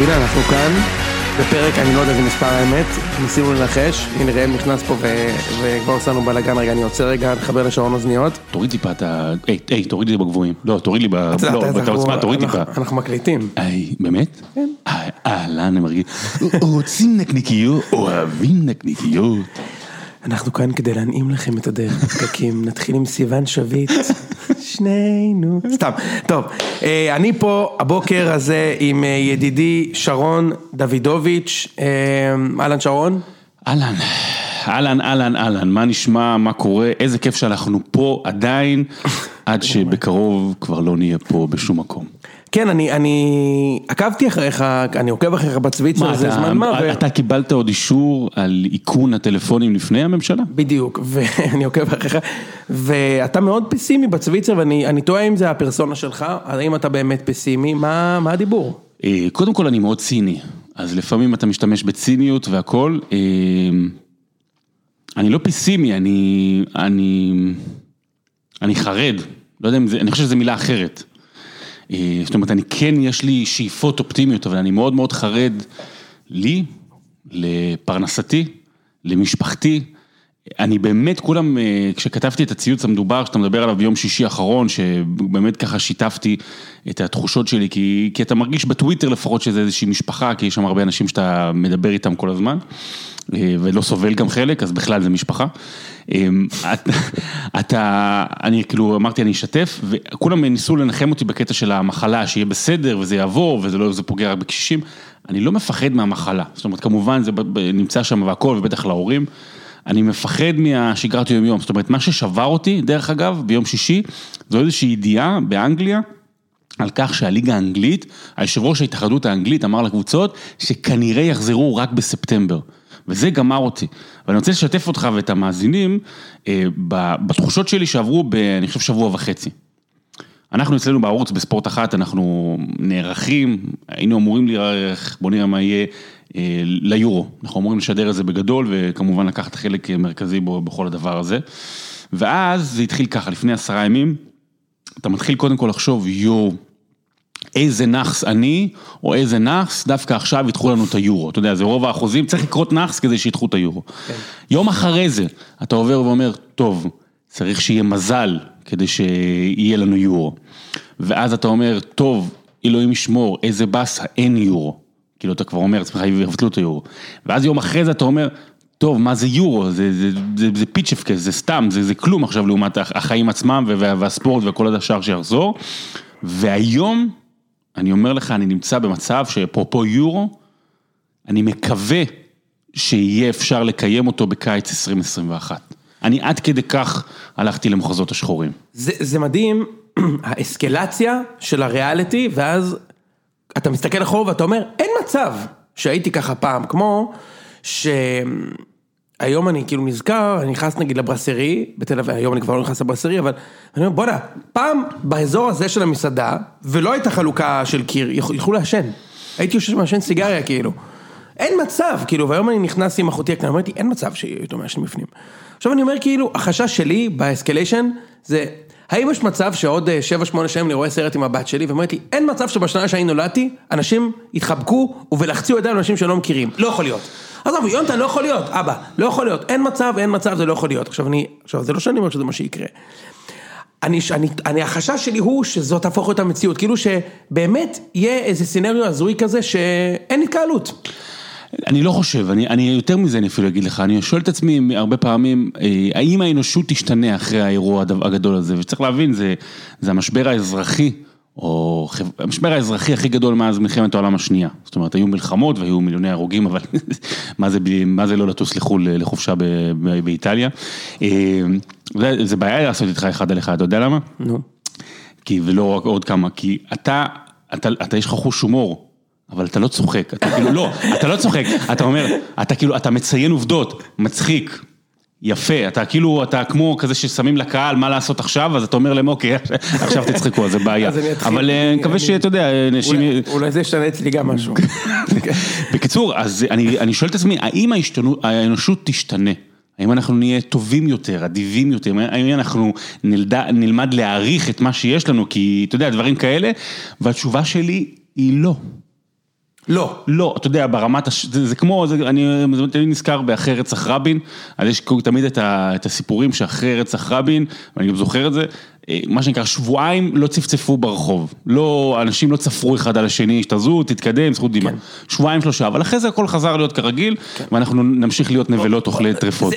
הנה אנחנו כאן, בפרק אני לא יודע במספר האמת, ניסינו לנחש, הנה ראם נכנס פה וכבר עושה בלגן, רגע אני עוצר רגע, נחבר לשעון אוזניות. תוריד טיפה את ה... היי, תוריד לי בגבוהים, לא, תוריד לי בעוצמה, תוריד טיפה. אנחנו מקליטים. היי, באמת? כן. אהלן, אני מרגיש, רוצים נקניקיות, אוהבים נקניקיות. אנחנו כאן כדי להנעים לכם את הדרך, פקקים, נתחיל עם סיוון שביט, שנינו. סתם, טוב, אני פה הבוקר הזה עם ידידי שרון דוידוביץ', אלן שרון? אלן, אלן, אלן, אלן, מה נשמע, מה קורה, איזה כיף שאנחנו פה עדיין, עד שבקרוב כבר לא נהיה פה בשום מקום. כן, אני עקבתי אחריך, אני עוקב אחריך בצוויצר, זה זמן מה. אתה קיבלת עוד אישור על עיקון הטלפונים לפני הממשלה? בדיוק, ואני עוקב אחריך, ואתה מאוד פסימי בצוויצר, ואני טועה אם זה הפרסונה שלך, האם אתה באמת פסימי, מה הדיבור? קודם כל אני מאוד ציני, אז לפעמים אתה משתמש בציניות והכל, אני לא פסימי, אני חרד, לא יודע אם זה, אני חושב שזה מילה אחרת. זאת אומרת, אני כן, יש לי שאיפות אופטימיות, אבל אני מאוד מאוד חרד לי, לפרנסתי, למשפחתי. אני באמת, כולם, כשכתבתי את הציוץ המדובר, שאתה מדבר עליו ביום שישי האחרון, שבאמת ככה שיתפתי את התחושות שלי, כי אתה מרגיש בטוויטר לפחות שזה איזושהי משפחה, כי יש שם הרבה אנשים שאתה מדבר איתם כל הזמן, ולא סובל גם חלק, אז בכלל זה משפחה. אני כאילו אמרתי, אני אשתף, וכולם ניסו לנחם אותי בקטע של המחלה, שיהיה בסדר, וזה יעבור, וזה לא פוגע בקשישים. אני לא מפחד מהמחלה. זאת אומרת, כמובן, זה נמצא שם והכל, ובטח להורים. אני מפחד מהשגרת יום-יום. זאת אומרת, מה ששבר אותי, דרך אגב, ביום שישי, זו איזושהי ידיעה באנגליה, על כך שהליגה האנגלית, היושב ראש ההתאחדות האנגלית אמר לקבוצות, שכנראה יחזרו רק בספטמבר. וזה גמר אותי. ואני רוצה לשתף אותך ואת המאזינים, בתחושות שלי שעברו, אני חושב שבוע וחצי. אנחנו אצלנו בערוץ בספורט אחת, אנחנו נערכים, היינו אמורים להיערך, בוא נראה מה יהיה, ליורו. אנחנו אמורים לשדר את זה בגדול, וכמובן לקחת חלק מרכזי בו בכל הדבר הזה. ואז זה התחיל ככה, לפני 10 ימים, אתה מתחיל קודם כל לחשוב, יו, איזה נחס אני, או איזה נחס, דווקא עכשיו ידחו לנו את היורו. אתה יודע, זה רוב האחוזים, צריך לקרות נחס כדי שידחו את היורו. יום אחרי זה, אתה עובר ואומר, טוב, צריך שיהיה מזל כדי שיהיה לנו יורו. ואז אתה אומר, טוב, אלוהים ישמור, איזה בסה, אין יורו. כאילו אתה כבר אומר, צריך לבטלו את היורו. ואז יום אחרי זה אתה אומר, טוב, מה זה יורו? זה פיצ'פקס, זה סתם, זה כלום עכשיו לעומת החיים עצמם והספורט וכל השאר שיחזור. והיום, אני אומר לך, אני נמצא במצב שאפרופו יורו, אני מקווה שיהיה אפשר לקיים אותו בקיץ 2021. אני עד כדי כך הלכתי למחוזות השחורים. זה מדהים, האסקלציה של הריאליטי, ואז אתה מסתכל אחורה ואתה אומר, אין מצב שהייתי ככה פעם, כמו שהיום אני כאילו נזכר, אני נכנס נגיד לברסרי, בתל אביב, היום אני כבר לא נכנס לברסרי, אבל אני אומר, בוא'נה, פעם באזור הזה של המסעדה, ולא הייתה חלוקה של קיר, יכלו להשן, הייתי יושב שמעשן סיגריה כאילו, אין מצב, כאילו, והיום אני נכנס עם אחותי הקטנה, אמרתי, אין מצב שיהיה יותר מעשנים בפנים. עכשיו אני אומר, כאילו, החשש שלי באסקליישן, זה, האם יש מצב שעוד 7-8 שנים אני רואה סרט עם הבת שלי, ואומרת לי, אין מצב שבשנה שאני נולדתי, אנשים התחבקו ולחצו ידיים לאנשים שלא מכירים. לא יכול להיות. אז אבא, יונתן, לא יכול להיות, אבא, לא יכול להיות, אין מצב, אין מצב, זה לא יכול להיות. עכשיו, זה לא שאני אומר שזה מה שיקרה. החשש שלי הוא שזאת תהפוך את המציאות, כאילו שבאמת יהיה איזה סינריו הזוי כזה שאין התקהלות. אני לא חושב, אני יותר מזה אני אפילו אגיד לך, אני שואל את עצמי הרבה פעמים, האם האנושות תשתנה אחרי האירוע הגדול הזה, וצריך להבין, זה המשבר האזרחי, או המשבר האזרחי הכי גדול מאז מלחמת העולם השנייה, זאת אומרת, היו מלחמות והיו מיליוני הרוגים, אבל מה זה לא לטוס לחול לחופשה באיטליה, זה בעיה לעשות איתך אחד על אחד, אתה יודע למה? נו. כי ולא רק עוד כמה, כי אתה יש לך חוש הומור, אבל אתה לא צוחק, אתה כאילו לא, אתה לא צוחק, אתה אומר, אתה כאילו, אתה מציין עובדות, מצחיק, יפה, אתה כאילו, אתה כמו כזה ששמים לקהל מה לעשות עכשיו, אז אתה אומר להם, אוקיי, עכשיו תצחקו, אז זה בעיה, אבל אני מקווה שאתה יודע, אולי זה ישתנה אצלי גם משהו. בקיצור, אז אני שואל את עצמי, האם האנושות תשתנה? האם אנחנו נהיה טובים יותר, אדיבים יותר, האם אנחנו נלמד להעריך את מה שיש לנו, כי אתה יודע, דברים כאלה, והתשובה שלי היא לא. לא. לא, אתה יודע, ברמת, זה כמו, אני נזכר באחרי רצח רבין, אז יש תמיד את הסיפורים שאחרי רצח רבין, ואני גם זוכר את זה, מה שנקרא, שבועיים לא צפצפו ברחוב. לא, אנשים לא צפרו אחד על השני, השתזו, תתקדם, זכות דימה. שבועיים, שלושה, אבל אחרי זה הכל חזר להיות כרגיל, ואנחנו נמשיך להיות נבלות, אוכלי טרפות.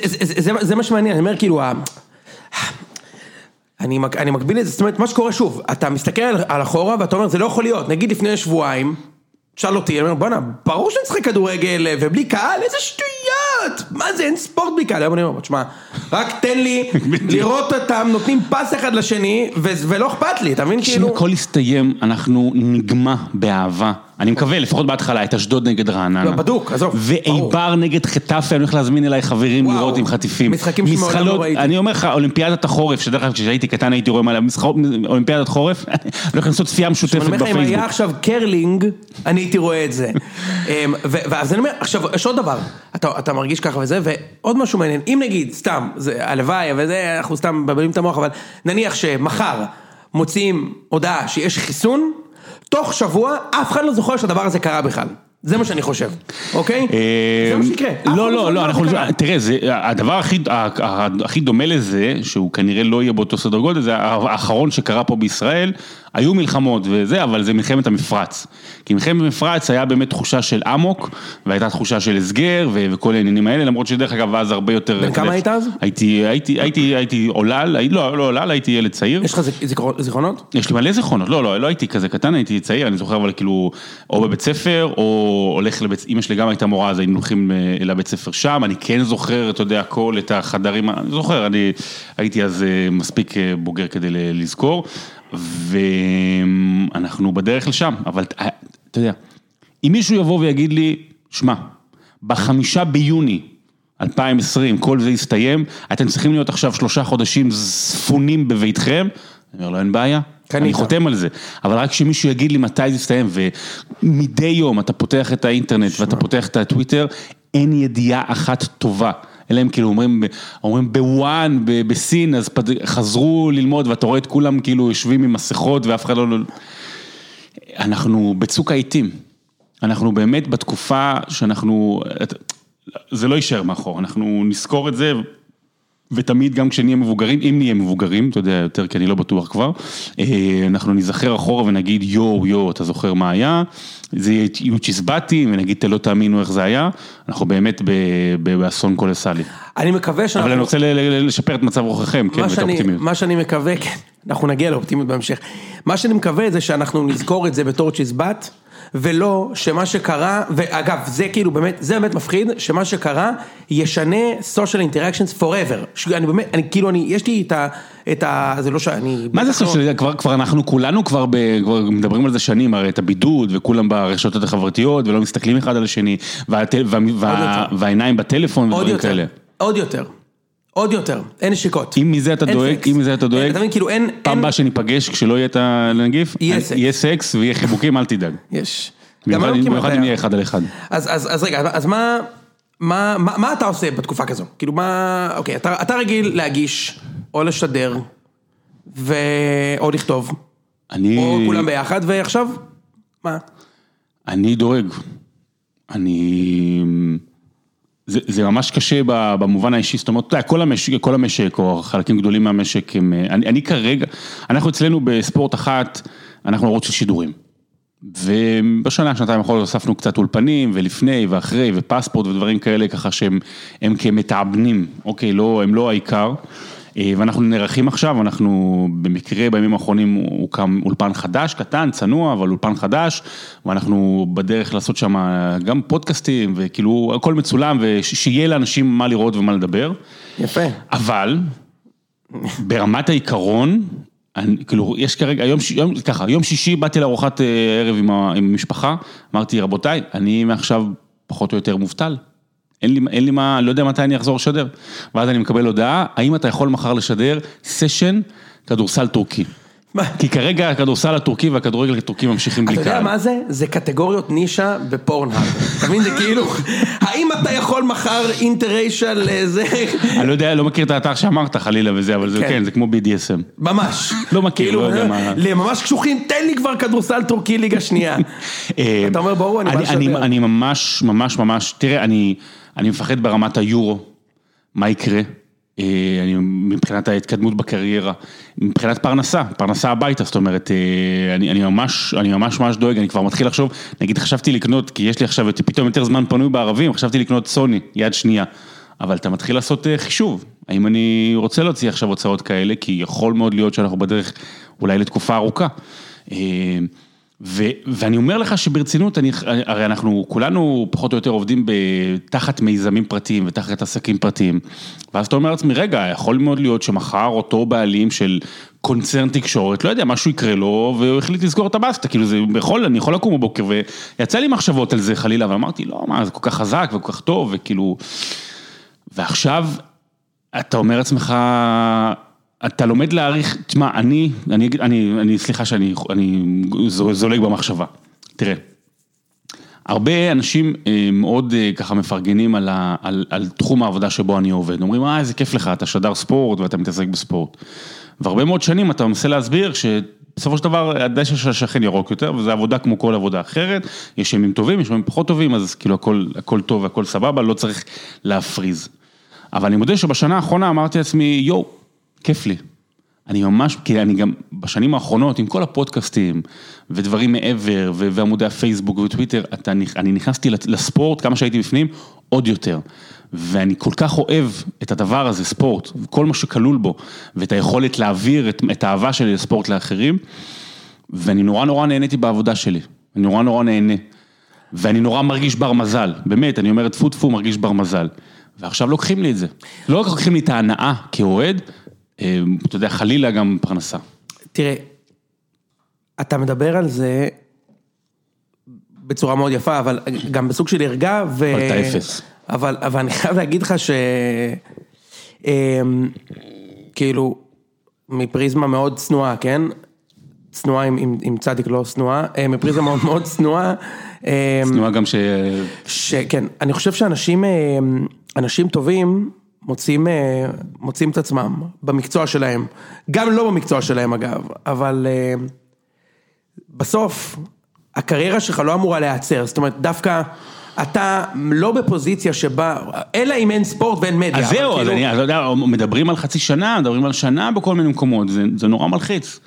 זה מה שמעניין, אני אומר כאילו, אני מקביל את זה, זאת אומרת, מה שקורה שוב, אתה מסתכל על אחורה, ואתה אומר, זה לא יכול להיות, נגיד לפני שבועיים, שאל אותי, אני אומר, בוא נה, ברור שאני צריך כדורגל, ובלי קהל, איזה שטויות, מה זה, אין ספורט בלי קהל, היום אני אומר, תשמע, רק תן לי לראות אותם, נותנים פס אחד לשני, ולא אכפת לי, אתה מבין כאילו? כשהכל יסתיים, אנחנו נגמע באהבה, אני מקווה, לפחות בהתחלה, את אשדוד נגד רעננה. לא, בדוק, עזוב. ואיבר נגד חטאפה, אני הולך להזמין אליי חברים לראות עם חטיפים. משחקים שמעולם לא ראיתי. אני אומר לך, אולימפיאדת החורף, שדרך כלל כשהייתי קטן הייתי רואה מה, אולימפיאדת חורף, אני הולך לעשות צפייה משותפת בפייסבוק. אם היה עכשיו קרלינג, אני הייתי רואה את זה. ואז אני אומר, עכשיו, יש עוד דבר, אתה מרגיש ככה וזה, ועוד משהו מעניין, אם נגיד, סתם, הלוואי, וזה, אנחנו סתם מבלבלים את המוח, אבל נניח שמחר מוציאים הודעה שיש חיסון, תוך שבוע, אף אחד לא זוכר שהדבר הזה קרה בכלל. זה מה שאני חושב. אוקיי? זה מה שיקרה. לא, לא, לא. תראה, הדבר הכי דומה לזה, שהוא כנראה לא יהיה באותו סדר גודל, זה האחרון שקרה פה בישראל, היו מלחמות וזה, אבל זה מלחמת המפרץ. כי מלחמת המפרץ היה באמת תחושה של אמוק, והייתה תחושה של הסגר, וכל העניינים האלה, למרות שדרך אגב, אז הרבה יותר... וכמה היית אז? הייתי עולל, לא עולל, הייתי ילד צעיר. יש לך זיכרונות? יש לי מלא זיכרונות, לא הייתי כזה קטן, הייתי צעיר, אני זוכר אבל כאילו, או בבית ספר, או הולך לבית... אמא שלי גם הייתה מורה, אז היינו הולכים לבית ספר שם, אני כן זוכר, אתה יודע, הכל, את החדרים, אני זוכר, אני הייתי אז מספיק בוגר כדי לזכור, ואנחנו בדרך לשם, אבל אתה יודע, אם מישהו יבוא ויגיד לי, שמע, ב5 ביוני 2020, כל זה יסתיים, אתם צריכים להיות עכשיו 3 חודשים ספונים בביתכם, אני אומר, לא, אין בעיה, אני חותם על זה, אבל רק שמישהו יגיד לי מתי זה יסתיים, ומדי יום אתה פותח את האינטרנט, ואתה פותח את הטוויטר, אין ידיעה אחת טובה, אליהם כאילו אומרים בוואן, בסין, אז חזרו ללמוד, ואתה רואה את כולם כאילו יושבים עם מסכות, ואף אחד לא... אנחנו בצוק העיתים, אנחנו באמת בתקופה שאנחנו, זה לא יישאר מאחור, אנחנו נזכור את זה, ותמיד גם כשנהיה מבוגרים, אם נהיה מבוגרים, אתה יודע יותר כי אני לא בטוח כבר, אנחנו נזכר אחורה ונגיד יו, אתה זוכר מה היה, זה יהיו צ'סבטים ונגיד אתה לא תאמינו איך זה היה, אנחנו באמת באסון קולוסלי. אני מקווה שאנחנו... אבל אני רוצה לשפר את מצב רוחכם, כן, ואת האופטימיות. מה שאני מקווה, כן, אנחנו נגיע לאופטימיות בהמשך, מה שאני מקווה זה שאנחנו נזכור את זה בתור צ'סבט, ולא שמה שקרה, ואגב, זה כאילו באמת, זה באמת מפחיד, שמה שקרה ישנה social interactions forever. שאני באמת, אני כאילו, יש לי את ה... זה לא שאני... מה זה social? כבר אנחנו כולנו כבר מדברים על זה שנים, הרי את הבידוד, וכולם ברשתות החברתיות, ולא מסתכלים אחד על השני, והעיניים בטלפון, ודברים כאלה. עוד יותר, אין שיקות. אם מזה אתה דואג, אתה מבין, כאילו אין... פעם הבאה שניפגש כשלא יהיה את הנגיף, יהיה סקס ויהיה חיבוקים, אל תדאג. יש. במיוחד אם יהיה אחד על אחד. אז רגע, אז מה אתה עושה בתקופה כזו? כאילו מה... אוקיי, אתה רגיל להגיש, או לשדר, או לכתוב, או כולם ביחד, ועכשיו, מה? אני דואג. זה ממש קשה במובן האישי, זאת אומרת, כל המשק או חלקים גדולים מהמשק, אני כרגע, אנחנו אצלנו בספורט אחת, אנחנו ערוץ של שידורים, ובשנה, שנתיים אחרות הוספנו קצת אולפנים, ולפני ואחרי, ופספורט ודברים כאלה, ככה שהם כמתאבנים, אוקיי, לא, הם לא העיקר, ואנחנו נערכים עכשיו, אנחנו במקרה בימים האחרונים הוקם אולפן חדש, קטן, צנוע, אבל אולפן חדש, ואנחנו בדרך לעשות שם גם פודקאסטים, וכאילו הכל מצולם, ושיהיה לאנשים מה לראות ומה לדבר. יפה. אבל, ברמת העיקרון, כאילו, יש כרגע, יום שישי באתי לארוחת ערב עם משפחה, אמרתי, רבותיי, אני מעכשיו פחות או יותר מובטל. אין לי מה, לא יודע מתי אני אחזור לשדר, ואז אני מקבל הודעה, האם אתה יכול מחר לשדר סשן כדורסל טורקי? כי כרגע הכדורסל הטורקי והכדורגל הטורקי ממשיכים בלי קהל. אתה יודע מה זה? זה קטגוריות נישה בפורנהאב. תבין, זה כאילו, האם אתה יכול מחר אינטריישל זה? אני לא יודע, לא מכיר את האתר שאמרת חלילה וזה, אבל זה כן, זה כמו BDSM. ממש. לא מכיר, לא יודע מה. ממש קשוחים, תן לי כבר כדורסל טורקי ליגה שנייה. אתה אומר, ברור, אני ממש שבר. אני ממש, ממש, ממש, תראה, אני מפחד ברמת היורו, מה יקרה? אני מבחינת ההתקדמות בקריירה, מבחינת פרנסה הביתה, זאת אומרת, אני ממש דואג, אני כבר מתחיל לחשוב, נגיד חשבתי לקנות, כי יש לי עכשיו פתאום יותר זמן פנוי בערבים, חשבתי לקנות סוני יד שנייה, אבל אתה מתחיל לעשות חישוב, האם אני רוצה להוציא עכשיו הוצאות כאלה, כי יכול מאוד להיות שאנחנו בדרך אולי לתקופה ארוכה, ואני אומר לך שברצינות, הרי אנחנו כולנו פחות או יותר עובדים תחת מיזמים פרטיים ותחת עסקים פרטיים, ואז אתה אומר לעצמי, רגע, יכול מאוד להיות שמחר אותו בעלים של קונצרן תקשורת, לא יודע, משהו יקרה לו, והוא החליט לסגור את הבאסטה, כאילו זה בכל, אני יכול לקום בבוקר, ויצא לי מחשבות על זה חלילה, ואמרתי, לא, מה, זה כל כך חזק וכל כך טוב, וכאילו, ועכשיו אתה אומר לעצמך, אתה לומד להעריך, תשמע, אני סליחה שאני זולג במחשבה. תראה, הרבה אנשים מאוד ככה מפרגנים על תחום העבודה שבו אני עובד. אומרים, איזה כיף לך, אתה שדר ספורט ואתה מתעסק בספורט. והרבה מאוד שנים אתה מנסה להסביר שבסופו של דבר, הדשא של השכן ירוק יותר, וזו עבודה כמו כל עבודה אחרת, יש ימים טובים, יש ימים פחות טובים, אז כאילו הכל טוב, הכל סבבה, לא צריך להפריז. אבל אני מודה שבשנה האחרונה אמרתי לעצמי, יו, כיף לי. אני ממש, כי אני גם בשנים האחרונות, עם כל הפודקאסטים, ודברים מעבר, ועמודי הפייסבוק וטוויטר, אני נכנסתי לספורט, כמה שהייתי בפנים, עוד יותר. ואני כל כך אוהב את הדבר הזה, ספורט, כל מה שכלול בו, ואת היכולת להעביר את האהבה שלי לספורט לאחרים, ואני נורא נורא נהניתי בעבודה שלי. אני נורא נורא נהנה. ואני נורא מרגיש בר מזל. באמת, אני אומר, תפו, מרגיש בר מזל. ועכשיו לוקחים לי את זה. לא לוקחים לי את ההנאה כאוהד, אתה יודע, חלילה גם פרנסה. תראה, אתה מדבר על זה בצורה מאוד יפה, אבל גם בסוג של הרגע, אבל אתה אפס. אבל אני חייב להגיד לך ש... כאילו, מפריזמה מאוד צנועה, כן? צנועה עם צדיק, לא צנועה. מפריזמה מאוד מאוד צנועה. צנועה גם ש... כן, אני חושב שאנשים טובים... מוצאים את עצמם במקצוע שלהם, גם לא במקצוע שלהם אגב, אבל בסוף הקריירה שלך לא אמורה להיעצר, זאת אומרת דווקא אתה לא בפוזיציה שבה, אלא אם אין ספורט ואין מדיה. אז זהו, אז אני לא יודע, מדברים על חצי שנה, מדברים על שנה בכל מיני מקומות, זה נורא מלחיץ.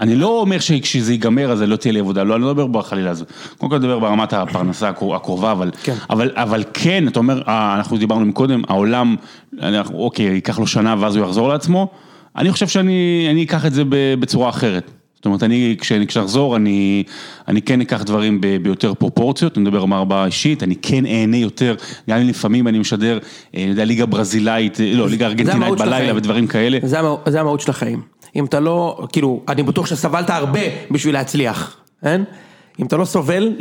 אני לא אומר שכשזה ייגמר, אז לא תהיה לי עבודה, לא, אני לא מדבר בחלילה הזאת. קודם כל מדבר ברמת הפרנסה הקרובה, אבל כן, אתה אומר, אנחנו דיברנו מקודם, העולם, אוקיי, ייקח לו שנה, ואז הוא יחזור לעצמו, אני חושב שאני אקח את זה בצורה אחרת. זאת אומרת, כשנחזור, אני כן אקח דברים ביותר פרופורציות, אני מדבר מהרבה אישית, אני כן אהנה יותר, גם אם לפעמים אני משדר, אני יודע, ליגה ברזילאית, לא, ליגה ארגנטינאית בלילה ודברים כאלה. זה המהות של החיים. אם אתה לא, כאילו, אני בטוח שסבלת הרבה בשביל להצליח, אין? אם אתה לא סובל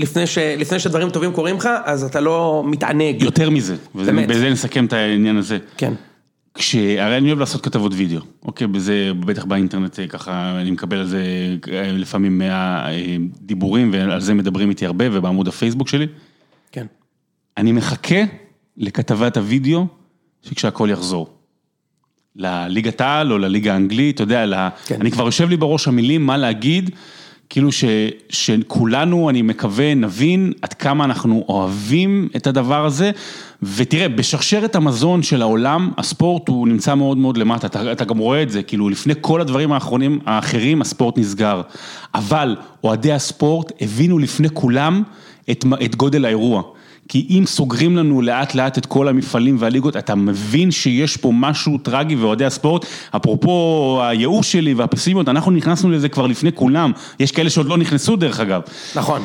לפני שדברים טובים קוראים לך, אז אתה לא מתענג. יותר מזה, ובזה נסכם את העניין הזה. כן. הרי אני אוהב לעשות כתבות וידאו, אוקיי, בזה בטח באינטרנט ככה, אני מקבל על זה לפעמים 100 דיבורים, ועל זה מדברים איתי הרבה, ובעמוד הפייסבוק שלי. כן. אני מחכה לכתבת הוידאו, שכשהכל יחזור. לליגת העל או לליגה האנגלית, אתה יודע, אני כבר יושב לי בראש המילים מה להגיד, כאילו שכולנו, אני מקווה, נבין עד כמה אנחנו אוהבים את הדבר הזה, ותראה, בשרשרת המזון של העולם, הספורט הוא נמצא מאוד מאוד למטה, אתה גם רואה את זה, כאילו לפני כל הדברים האחרונים, האחרים, הספורט נסגר, אבל אוהדי הספורט הבינו לפני כולם את גודל האירוע, כי אם סוגרים לנו לאט לאט את כל המפעלים והליגות, אתה מבין שיש פה משהו טרגי ואוהדי הספורט, אפרופו הייאוש שלי והפסימיות, אנחנו נכנסנו לזה כבר לפני כולם, יש כאלה שעוד לא נכנסו דרך אגב. נכון,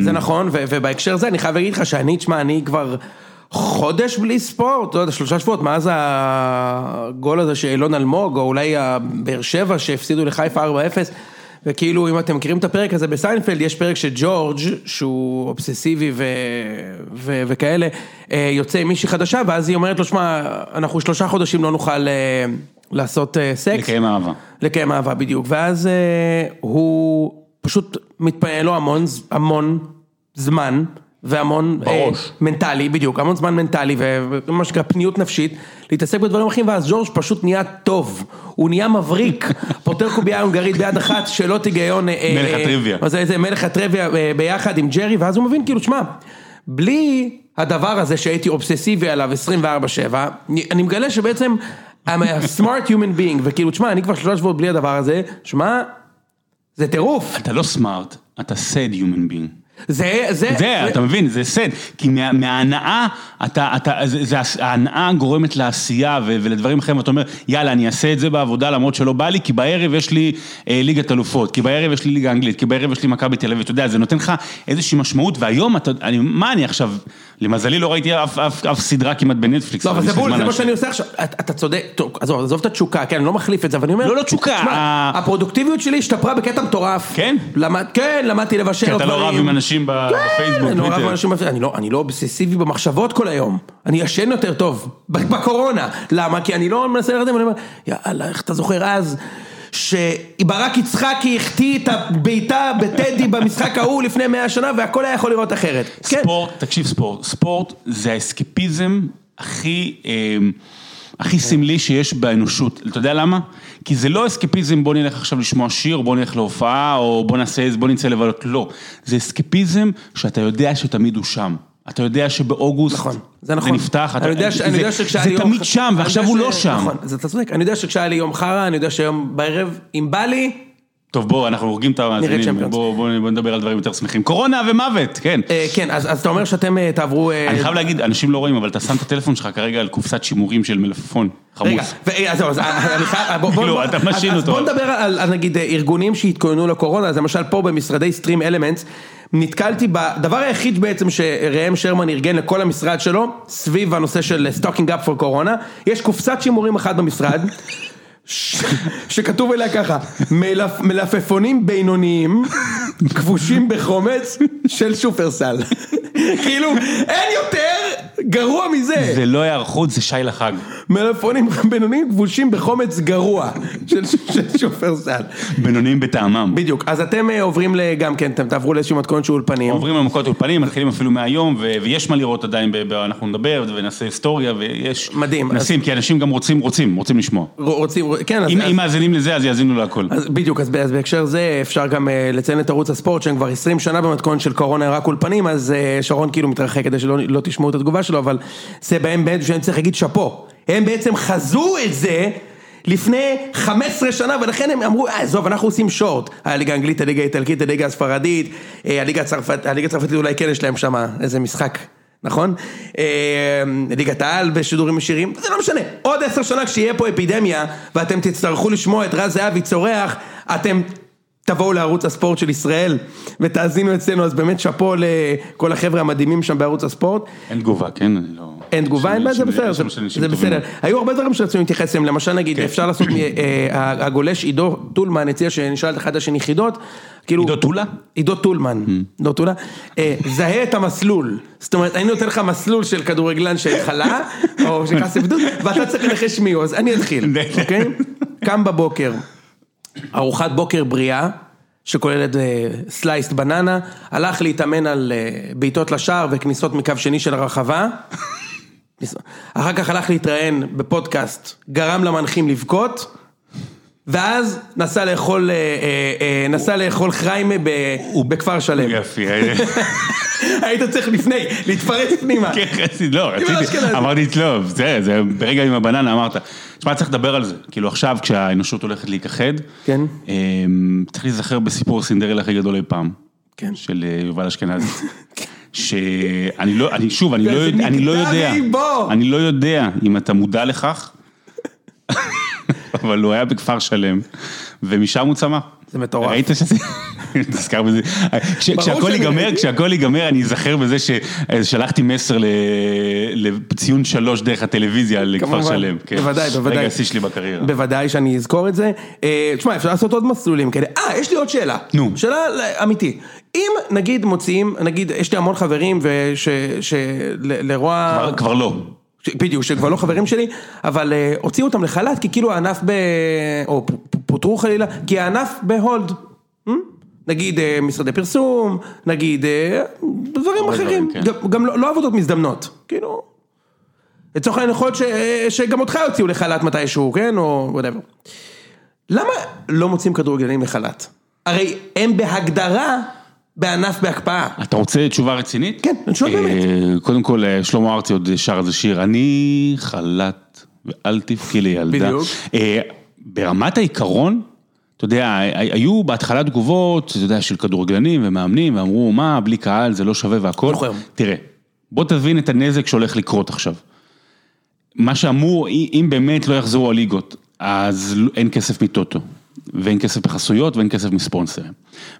זה נכון, ובהקשר זה אני חייב להגיד לך שאני, תשמע, אני כבר חודש בלי ספורט, לא יודע, 3 שבועות, מאז הגול הזה שאילון אלמוג, או אולי באר שבע שהפסידו לחיפה 4-0, וכאילו, אם אתם מכירים את הפרק הזה בסיינפלד, יש פרק שג'ורג' שהוא אובססיבי וכאלה, יוצא עם מישהי חדשה, ואז היא אומרת לו, שמע, אנחנו 3 חודשים לא נוכל לעשות סקס. לקיים אהבה. לקיים אהבה, בדיוק. ואז הוא פשוט מתפעל לו המון זמן, והמון מנטלי, בדיוק, המון זמן מנטלי, ומה שקרה פניות נפשית, להתעסק בדברים אחרים, ואז ג'ורג' פשוט נהיה טוב, הוא נהיה מבריק, פותר קובייה הונגרית ביד אחת, שלא תיגיון... מלך הטריוויה. זה מלך הטריוויה ביחד עם ג'רי, ואז הוא מבין, כאילו, שמע, בלי הדבר הזה שהייתי אובססיבי עליו 24/7, אני מגלה שבעצם, I'm a smart human being, וכאילו, שמע, אני כבר 3 שבועות בלי הדבר הזה, שמע, זה טירוף. אתה לא smart, אתה sad human being. זה, אתה מבין, זה סד, כי מההנאה, ההנאה גורמת לעשייה ולדברים אחרים, אתה אומר, יאללה, אני אעשה את זה בעבודה, למרות שלא בא לי, כי בערב יש לי ליגת אלופות, כי בערב יש לי ליגה אנגלית, כי בערב יש לי מכבי תל אביב, אתה יודע, זה נותן לך איזושהי משמעות, והיום, מה אני עכשיו, למזלי לא ראיתי אף סדרה כמעט בנטפליקס. לא, אבל זה בול, זה מה שאני עושה עכשיו, אתה צודק, עזוב את התשוקה, כן, אני לא מחליף את זה, אבל אני אומר, לא תשוקה, הפרודוקטיביות שלי השתפרה בקטע מטורף. כן, למדתי לבשל. כי אתה לא רב עם אנשים בפייסבוק, טוויטר. אני לא אובססיבי במחשבות כל היום, אני ישן יותר טוב, בקורונה. למה? כי אני לא מנסה לרדם, אני אומר, יאללה, איך אתה זוכר אז... שברק יצחקי החטיא את הביתה בטדי במשחק ההוא לפני 100 שנה, והכל היה יכול לראות אחרת. ספורט, תקשיב ספורט. ספורט זה האסקפיזם הכי סמלי שיש באנושות. אתה יודע למה? כי זה לא אסקפיזם, בוא נלך עכשיו לשמוע שיר, בוא נלך להופעה, או בוא נעשה איזה, בוא נצא לבלות. לא. זה אסקפיזם שאתה יודע שתמיד הוא שם. אתה יודע שבאוגוסט זה נפתח, זה תמיד שם, ועכשיו הוא לא שם. אני יודע שכשהיה לי יום חרה, אני יודע שהיום בערב, אם בא לי... טוב, בואו, אנחנו הורגים את המאזינים, בואו נדבר על דברים יותר שמחים. קורונה ומוות, כן. כן, אז אתה אומר שאתם תעברו... אני חייב להגיד, אנשים לא רואים, אבל אתה שם את הטלפון שלך כרגע על קופסת שימורים של מלפפון חמוס. רגע, אז אני חייב... בואו נדבר על נגיד ארגונים שהתכוננו לקורונה, אז למשל פה במשרדי סטרים אלמנטס, נתקלתי בדבר היחיד בעצם שראם שרמן ארגן לכל המשרד שלו, סביב הנושא של stocking up for corona, יש קופסת שימורים אחת במשרד, שכתוב אליה ככה, מלפפונים בינוניים, כבושים בחומץ של שופרסל. כאילו, אין יותר גרוע מזה. זה לא יערכות, זה שי לחג. מלפפונים בינוניים, כבושים בחומץ גרוע של שופרסל. בינוניים בטעמם. בדיוק, אז אתם עוברים גם כן, אתם תעברו לאיזשהו מתכון שהוא אולפנים. עוברים למתכון אולפנים, מתחילים אפילו מהיום, ויש מה לראות עדיין, אנחנו נדבר ונעשה היסטוריה, ויש... מדהים. נשים, כי אנשים גם רוצים לשמוע. אם מאזינים לזה, אז יאזינו להכל. בדיוק, אז בהקשר זה אפשר גם לציין את ערוץ הספורט, שהם כבר 20 שנה במתכון של קורונה רק אולפנים, אז שרון כאילו מתרחק כדי שלא תשמעו את התגובה שלו, אבל זה בהם בעצם שאני צריך להגיד שפו. הם בעצם חזו את זה לפני 15 שנה, ולכן הם אמרו, עזוב, אנחנו עושים שורט. הליגה האנגלית, הליגה האיטלקית, הליגה הספרדית, הליגה הצרפתית, אולי כן יש להם שם איזה משחק. נכון? ליגת העל בשידורים ישירים, זה לא משנה. עוד 10 שנה כשיהיה פה אפידמיה, ואתם תצטרכו לשמוע את רז זהבי צורח, אתם תבואו לערוץ הספורט של ישראל, ותאזינו אצלנו, אז באמת שפו לכל החבר'ה המדהימים שם בערוץ הספורט. אין תגובה, כן? אני לא... אין תגובה, זה בסדר. זה בסדר. היו הרבה דברים שרצינו להתייחס להם, למשל נגיד, אפשר לעשות, הגולש עידו טולמן הציע שנשאל את אחד השני חידות, עידו טולה? עידו טולמן, עידו טולה, זהה את המסלול, זאת אומרת, אני נותן לך מסלול של כדורגלן שהתחלה, או שכעס עבדות, ואתה צריך לנחש מיהו, אז אני אתחיל, אוקיי? קם בבוקר, ארוחת בוקר בריאה, שכוללת סלייסט בננה, הלך להתאמן על בעיטות לשער וכניסות מקו שני של הרחבה, אחר כך הלך להתראיין בפודקאסט, גרם למנחים לבכות, ואז נסע לאכול חריימה בכפר שלם. יפי. היית צריך לפני, להתפרץ פנימה. כן, חסיד, לא, אמרתי, לא, זה ברגע עם הבננה אמרת, תשמע, צריך לדבר על זה, כאילו עכשיו כשהאנושות הולכת להיכחד, צריך להיזכר בסיפור סינדרלה הכי גדול אי פעם, של יובל אשכנזי. שאני לא, שוב, אני לא יודע אם אתה מודע לכך, אבל הוא היה בכפר שלם, ומשם הוא צמח. זה מטורף. ראית שזה... תזכר בזה. כשהכל ייגמר, אני אזכר בזה ששלחתי מסר לציון 3 דרך הטלוויזיה לכפר שלם. בוודאי. רגע, עשי שלי בקריירה. בוודאי שאני אזכור את זה. תשמע, אפשר לעשות עוד מסלולים כדי... יש לי עוד שאלה. נו. שאלה אמיתי. אם נגיד מוציאים, נגיד, יש לי המון חברים, שלרוע... כבר לא. בדיוק, שכבר לא חברים שלי, אבל הוציאו אותם לחל"ת, כי כאילו הענף או פוטרו חלילה, כי הענף בהולד, נגיד משרדי פרסום, נגיד דברים אחרים, גם לא עבודות מזדמנות, כאילו, לצורך הנכון שגם אותך הוציאו לחל"ת מתישהו, כן, או whatever. למה לא מוצאים כדורגלנים לחל"ת? הרי הם בהגדרה בענף בהקפאה. אתה רוצה תשובה רצינית? כן, תשובה באמת. קודם כל, שלמה ארצי עוד שר איזה שיר, אני חל"ת, ואל תבכי לי ילדה. בדיוק. ברמת העיקרון, אתה יודע, היו בהתחלה תגובות, אתה יודע, של כדורגלנים ומאמנים, ואמרו, מה, בלי קהל, זה לא שווה והכל. תראה, בוא תבין את הנזק שהולך לקרות עכשיו. מה שאמור, אם באמת לא יחזרו הליגות, אז אין כסף מטוטו. ואין כסף בחסויות, ואין כסף מספונסר.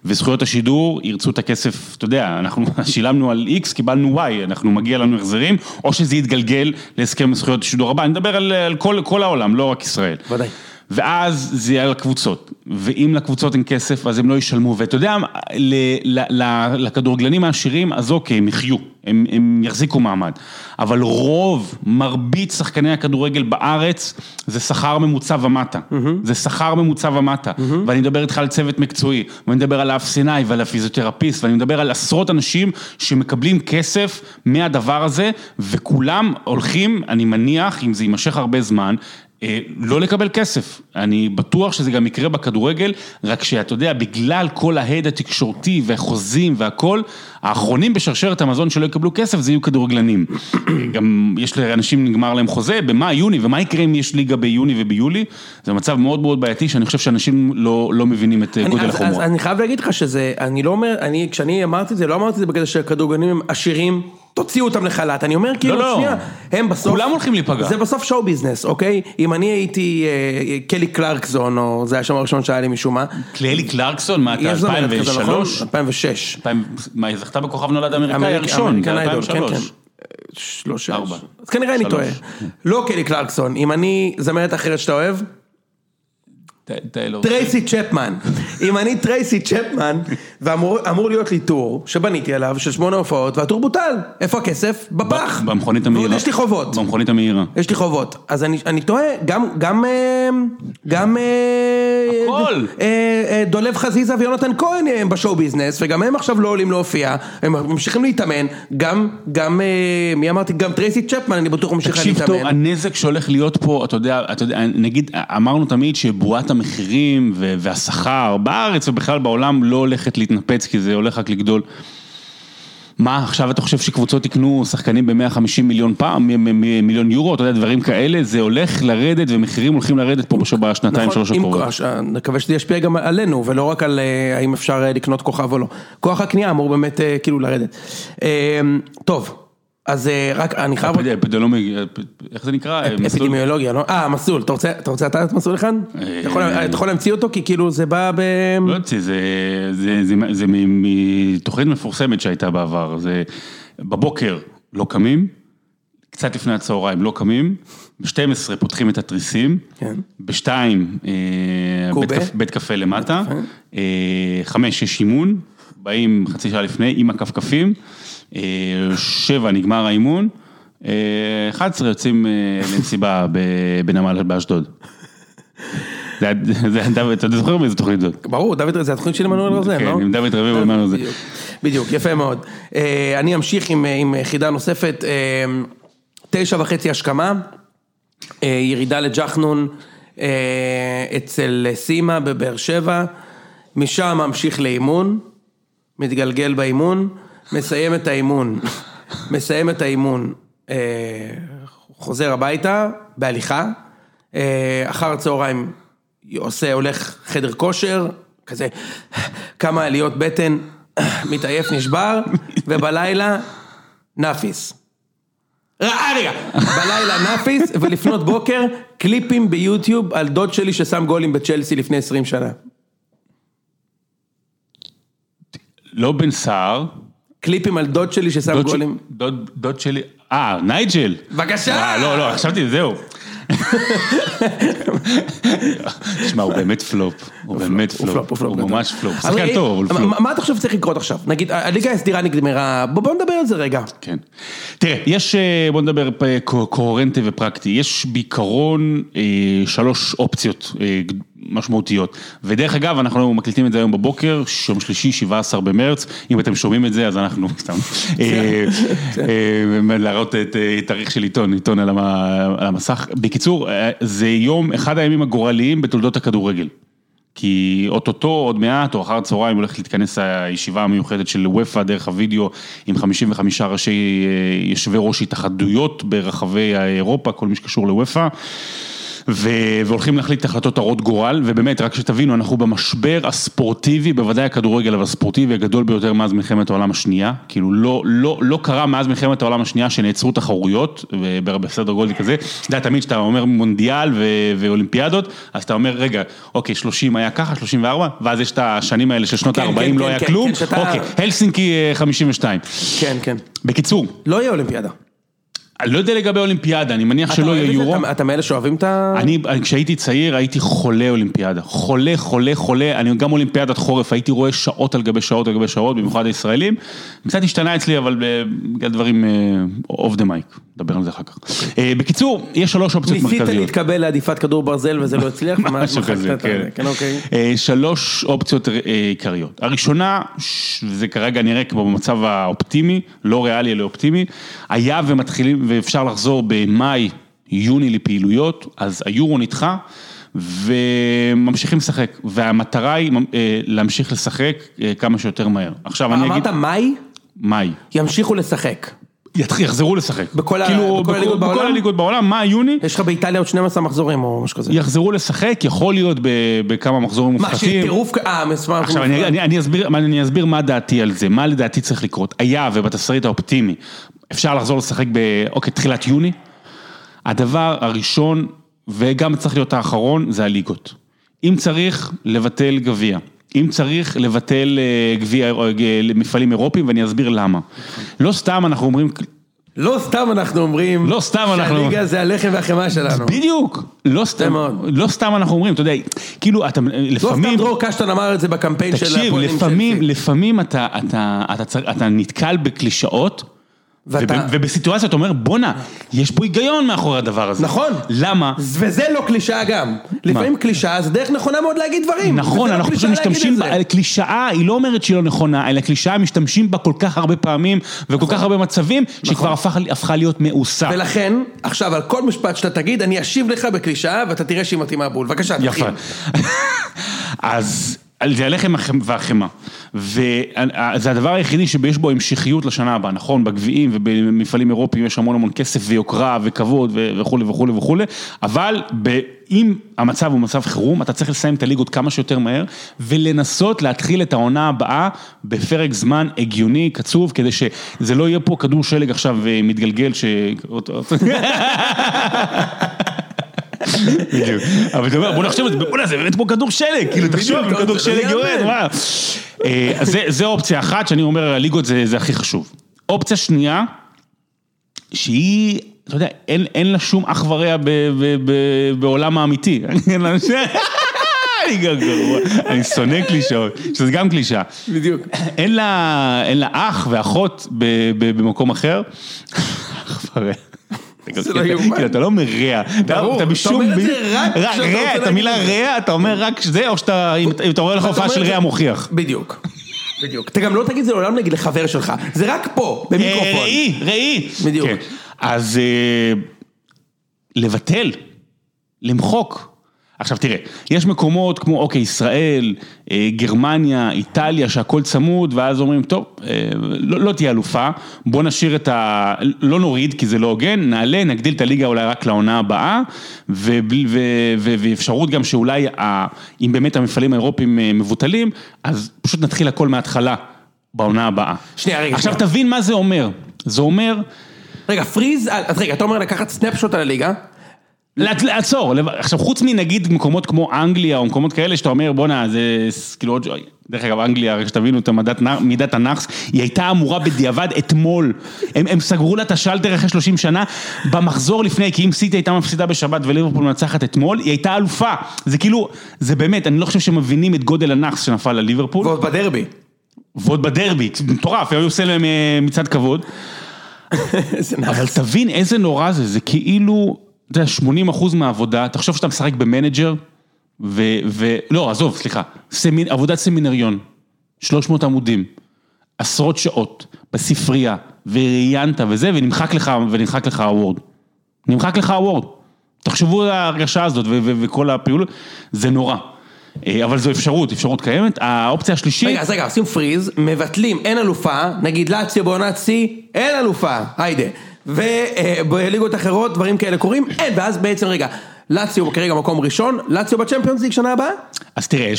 וזכויות השידור ירצו את הכסף, אתה יודע, אנחנו שילמנו על X, קיבלנו Y, אנחנו מגיע לנו החזרים, או שזה יתגלגל להסכם זכויות השידור הבא. אני מדבר על כל העולם, לא רק ישראל. ודאי. ואז זה יהיה לקבוצות. ואם לקבוצות אין כסף, אז הם לא ישלמו. ואתה יודע, לכדורגלנים העשירים, אז אוקיי, הם יחיו, הם יחזיקו מעמד. אבל רוב, מרבית שחקני הכדורגל בארץ, זה שכר ממוצע ומטה. זה שכר ממוצע ומטה. ואני מדבר איתך על צוות מקצועי, ואני מדבר על האפסינאי ועל הפיזיותרפיסט, ואני מדבר על עשרות אנשים שמקבלים כסף מהדבר הזה, וכולם הולכים, אני מניח, אם זה יימשך הרבה זמן, לא לקבל כסף. אני בטוח שזה גם יקרה בכדורגל, רק שאתה יודע, בגלל כל ההד התקשורתי והחוזים והכל, האחרונים בשרשרת המזון שלא יקבלו כסף, זה יהיו כדורגלנים. גם יש לאנשים נגמר להם חוזה, במה יוני, ומה יקרה אם יש ליגה ביוני וביולי? זה מצב מאוד מאוד בעייתי, שאני חושב שאנשים לא מבינים את גודל החומרה. אז אני חייב להגיד לך שזה, אני לא אומר, כשאני אמרתי את זה, לא אמרתי את זה בגלל שהכדורגלנים הם עשירים, תוציאו אותם לחל"ת, אני אומר כאילו, שנייה, הם בסוף, כולם הולכים להיפגע. זה בסוף שואו ביזנס, אוקיי? אם אני הייתי קלי קלרקסון, או זה היה שם הראשון שהיה לי משום מה. קלי קלרקסון, מה אתה, 2003? 2006. מה, היא זכתה בכוכב נולד האמריקאי הראשון, 2003. 3-4. אז כנראה אני טועה. לא קלי קלרקסון, אם אני זמרת אחרת שאתה אוהב, טרייסי צ'פמן. אם אני טרייסי צ'פמן ואמור להיות לי טור שבניתי עליו של 8 הופעות והטור בוטל, איפה הכסף? בפח, במכונית המהירה. יש לי חובות, במכונית המהירה יש לי חובות. אז אני תוהה, גם הכל דולב חזיזה ויונתן כהן הם בשואו ביזנס, וגם הם עכשיו לא עולים להופיע, הם ממשיכים להתאמן. גם מי אמרתי? גם טרייסי צ'פמן, אני בטוח ממשיכה להתאמן. תקשיב טוב, הנזק שהולך להיות פה, אתה יודע, נגיד אמרנו תמיד שבועת המחירים והשכר בארץ ובכלל בעולם לא הולכת להתנפץ, כי זה הולך רק לגדול. מה, עכשיו אתה חושב שקבוצות יקנו שחקנים ב-150 מיליון יורו, אתה יודע, דברים כאלה, זה הולך לרדת, ומחירים הולכים לרדת פה בשנתיים, 3 הקרובות. נקווה שזה ישפיע גם עלינו, ולא רק על האם אפשר לקנות כוכב או לא. כוח הקנייה אמור באמת כאילו לרדת. טוב. אז רק אני חייב... איך זה נקרא? אפידמיולוגיה, לא? מסלול, אתה רוצה לתת מסלול אחד? אתה יכול להמציא אותו, כי כאילו זה בא ב... לא המציא, זה מתוכנית מפורסמת שהייתה בעבר, זה בבוקר לא קמים, קצת לפני הצהריים לא קמים, ב-12 פותחים את התריסים, ב-2 בית קפה למטה, 5 יש אימון, באים חצי שעה לפני עם הקפקפים, 7 נגמר האימון, 11 יוצאים למסיבה בנמל באשדוד. זה דוד, אתה זוכר מאיזה תוכנית זאת? ברור, דוד, זה התוכנית של מנואל רוזן, לא? כן, דוד רביב ומנואל רוזן. בדיוק, יפה מאוד. אני אמשיך עם חידה נוספת, 9.5 השכמה, ירידה לג'חנון אצל סימה בבאר שבע, משם ממשיך לאימון, מתגלגל באימון, מסיים את האימון, חוזר הביתה, בהליכה, אחר הצהריים, הולך חדר כושר, כזה, כמה עליות בטן, מתעייף נשבר, ובלילה, נאפיס. רגע, בלילה נאפיס, ולפנות בוקר, קליפים ביוטיוב על דוד שלי ששם גולים בצ'לסי לפני 20 שנה. לא בן סער, קליפים על דוד שלי ששם גולים. דוד שלי, נייג'ל. בבקשה. לא, חשבתי, זהו. תשמע, הוא באמת פלופ, הוא ממש פלופ, שחקן טוב. מה אתה חושב צריך לקרות עכשיו? נגיד, הליגה הסדירה נגמרה, בואו נדבר על זה רגע. כן, תראה, יש, בואו נדבר קוהרנטי ופרקטי, יש בעיקרון 3 אופציות משמעותיות, ודרך אגב, אנחנו מקליטים את זה היום בבוקר, יום שלישי, 17 במרץ, אם אתם שומעים את זה, אז אנחנו סתם, להראות את תאריך של עיתון על המסך, בקיצור, זה יום, אחד הימים הגורליים בתולדות הכדורגל, כי אוטוטו, עוד מעט, או אחר הצהריים, הולכת להתכנס הישיבה המיוחדת של וויפה דרך הווידאו, עם 55 ראשי ישבי ראש התאחדויות ברחבי האירופה, כל מי שקשור לוויפה, והולכים להחליט החלטות הרות גורל, ובאמת, רק שתבינו, אנחנו במשבר הספורטיבי, בוודאי הכדורגל, אבל הספורטיבי הגדול ביותר מאז מלחמת העולם השנייה, כאילו לא קרה מאז מלחמת העולם השנייה שנעצרו תחרויות, בסדר גודל כזה, די, תמיד שאתה אומר מונדיאל ואולימפיאדות, אז אתה אומר, רגע, אוקיי, 30 היה ככה, 34, ואז יש את השנים האלה של שנות ה-40 לא היה כלום, אוקיי, הלסינקי 52. כן, כן. בקיצור. לא יהיה אולימפיאדה. אני לא יודע לגבי אולימפיאדה, אני מניח שלא יהיה יורו. אתה מאלה שאוהבים את ה... אני, כשהייתי צעיר, הייתי חולה אולימפיאדה. חולה. אני גם אולימפיאדת חורף, הייתי רואה שעות על גבי שעות על גבי שעות, במיוחד הישראלים. קצת השתנה אצלי, אבל בגלל דברים אוף דה מייק. דבר על זה אחר כך. בקיצור, יש 3 אופציות מרכזיות. ניסית להתקבל לעדיפת כדור ברזל, וזה לא הצליח. משהו כזה, כן. 3 אופציות עיקריות. הראשונה, זה כרגע נראה כמו במצב האופטימי, לא ריאלי, אלא אופטימי, היה ומתחילים ואפשר לחזור במאי, יוני לפעילויות, אז היורו נדחה, וממשיכים לשחק, והמטרה היא להמשיך לשחק כמה שיותר מהר. עכשיו אני אגיד... אמרת מאי? מאי. ימשיכו לשחק. יחזרו לשחק. בכל הליגות בעולם? בכל הליגות בעולם, מאי, יוני. יש לך באיטליה עוד 12 מחזורים או משהו כזה. יחזרו לשחק, יכול להיות בכמה מחזורים מופחתים. מה, שטירוף... עכשיו אני אסביר מה דעתי על זה, מה לדעתי צריך לקרות. היה ובתסריט האופטימי אפשר לחזור לשחק באוקיי, תחילת יוני. הדבר הראשון, וגם צריך להיות האחרון, זה הליגות. אם צריך לבטל גביע, אם צריך לבטל גביע, מפעלים אירופיים, ואני אסביר למה. לא סתם אנחנו אומרים... שהליגה זה הלחם והחמה שלנו. בדיוק. לא סתם אנחנו אומרים, אתה יודע, כאילו, אתה לפעמים... לא סתם דרור קשטן אמר את זה בקמפיין של... תקשיב, לפעמים אתה נתקל בקלישאות, ובסיטואציה אתה אומר, בונה, יש פה היגיון מאחורי הדבר הזה. נכון. למה? וזה לא קלישאה גם. לפעמים קלישאה, זה דרך נכונה מאוד להגיד דברים. נכון, אנחנו פשוט משתמשים, קלישאה היא לא אומרת שהיא לא נכונה, אלא קלישאה משתמשים בה כל כך הרבה פעמים, וכל כך הרבה מצבים, שכבר הפכה להיות מאוסה. ולכן, עכשיו, על כל משפט שאתה תגיד, אני אשיב לך בקלישאה, ואתה תראה שהיא מתאימה בול. בבקשה, תתחיל. אז... זה הלחם והחמה, וזה הדבר היחידי שיש בו המשכיות לשנה הבאה, נכון, בגביעים ובמפעלים אירופיים יש המון כסף ויוקרה וכבוד וכו' וכו' וכו', אבל אם המצב הוא מצב חירום, אתה צריך לסיים את הליגות כמה שיותר מהר, ולנסות להתחיל את העונה הבאה בפרק זמן הגיוני, קצוב, כדי שזה לא יהיה פה כדור שלג עכשיו מתגלגל ש... בדיוק, אבל אתה אומר, בוא נחשב את זה, זה באמת כמו כדור שלג, כאילו תחשוב, כדור שלג יורד, מה? זה אופציה אחת שאני אומר, הליגות זה הכי חשוב. אופציה שנייה, שהיא, אתה יודע, אין לה שום אח ורע בעולם האמיתי. אני שונא קלישאות, שזה גם קלישה. בדיוק. אין לה אח ואחות במקום אחר, אח ורע. אתה לא אומר רע, אתה אומר את זה רק רע, את המילה רע אתה אומר רק זה, או שאתה אם אתה רואה לך הופעה של רע מוכיח בדיוק, אתה גם לא תגיד זה לעולם נגיד לחבר שלך, זה רק פה במיקרופון, ראי בדיוק. אז לבטל, למחוק. עכשיו תראה, יש מקומות כמו, אוקיי, ישראל, גרמניה, איטליה, שהכל צמוד, ואז אומרים, טוב, לא תהיה אלופה, בוא נשאיר את ה... לא נוריד, כי זה לא הוגן, נעלה, נגדיל את הליגה אולי רק לעונה הבאה, ואפשרות גם שאולי, אם באמת המפעלים האירופיים מבוטלים, אז פשוט נתחיל הכל מההתחלה, בעונה הבאה. עכשיו תבין מה זה אומר. זה אומר... רגע, אתה אומר לקחת סנאפשוט על הליגה, לעצור, עכשיו חוץ מנגיד מקומות כמו אנגליה או מקומות כאלה שאתה אומר בונה, זה כאילו, דרך אגב אנגליה, רק שתבינו את מידת הנאחס, היא הייתה אמורה בדיעבד אתמול, הם סגרו לה את השלטר אחרי 30 שנה, במחזור לפני, כי אם סיטי הייתה מפסידה בשבת וליברפול מנצחת אתמול, היא הייתה אלופה, זה כאילו, זה באמת, אני לא חושב שמבינים את גודל הנאחס שנפל לליברפול. ועוד בדרבי. ועוד בדרבי, מטורף, היו עושה להם מצד כבוד. אבל תבין איזה נורא זה, זה כאילו, 80% מהעבודה, תחשוב שאתה משחק במנג'ר, לא, עזוב, סליחה, עבודת סמינריון, 300 עמודים, עשרות שעות, בספרייה, וראיינת וזה, ונמחק לך הוורד. נמחק לך הוורד. תחשבו על ההרגשה הזאת, וכל הפעילות, זה נורא. אבל זו אפשרות קיימת. האופציה השלישית... רגע, עושים פריז, מבטלים, אין אלופה, נגיד לאציו בעונת סי, אין אלופה, היידה. ובליגות אחרות, דברים כאלה קורים, אין, ואז בעצם רגע, לאציו כרגע מקום ראשון, לאציו בצ'מפיונס ליג שנה הבאה? אז תראה,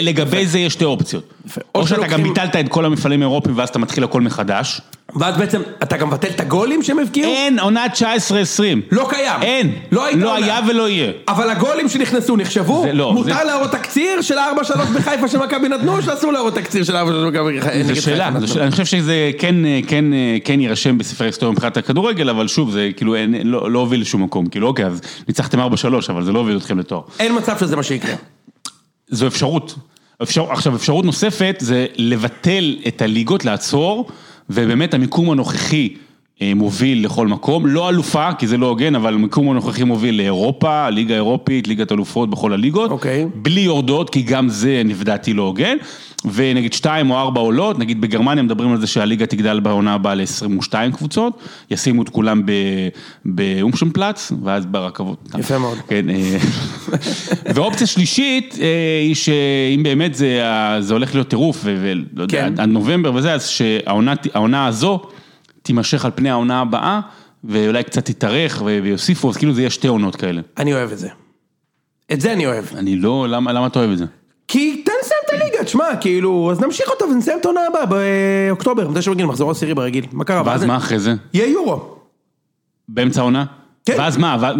לגבי זה יש שתי אופציות. או שאתה גם ביטלת את כל המפעלים האירופיים, ואז אתה מתחיל הכל מחדש. ואז בעצם, אתה גם מבטל את הגולים שהם הבקיעו? אין, עונה 19-20. לא קיים. אין. לא היה ולא יהיה. אבל הגולים שנכנסו, נחשבו? מותר להראות תקציר של 4-3 בחיפה של מכבי נתנו, שאסור להראות תקציר של 4-3 מכבי נתנו. זו שאלה. אני חושב שזה כן יירשם בספר היסטוריה מבחינת הכדורגל, אבל שוב, זה כאילו לא הוביל לשום מקום. כאילו, אוקיי, אז ניצחתם 4-3, אבל זה לא הוביל אתכם לתואר. אין מצב שזה מה שיקרה. זו אפשרות. עכשיו, אפשרות נוספת זה לבטל את הליגות, לעצור. ובאמת המיקום הנוכחי מוביל לכל מקום, לא אלופה, כי זה לא הוגן, אבל המיקום הנוכחי מוביל לאירופה, ליגה אירופית, ליגת אלופות בכל הליגות, בלי יורדות, כי גם זה נבדעתי לא הוגן, ונגיד 2 או 4 עולות, נגיד בגרמניה מדברים על זה שהליגה תגדל בעונה הבאה ל-22 קבוצות, ישימו את כולם באומשן פלץ, ואז ברכבות. יפה מאוד. כן, ואופציה שלישית, היא שאם באמת זה הולך להיות טירוף, והנובמבר וזה, אז שהעונה הזו, תימשך על פני העונה הבאה, ואולי קצת תתארך ויוסיפו, אז כאילו זה יהיה שתי עונות כאלה. אני אוהב את זה. את זה אני אוהב. אני לא, למה אתה אוהב את זה? כי תנסים את הליגה, תשמע, כאילו, אז נמשיך אותה ונסיים את העונה הבאה, באוקטובר, מתי שמגיל, מחזור עשירי ברגיל. מה קרה? ואז מה אחרי זה? יהיה יורו. באמצע העונה? כן. ואז מה?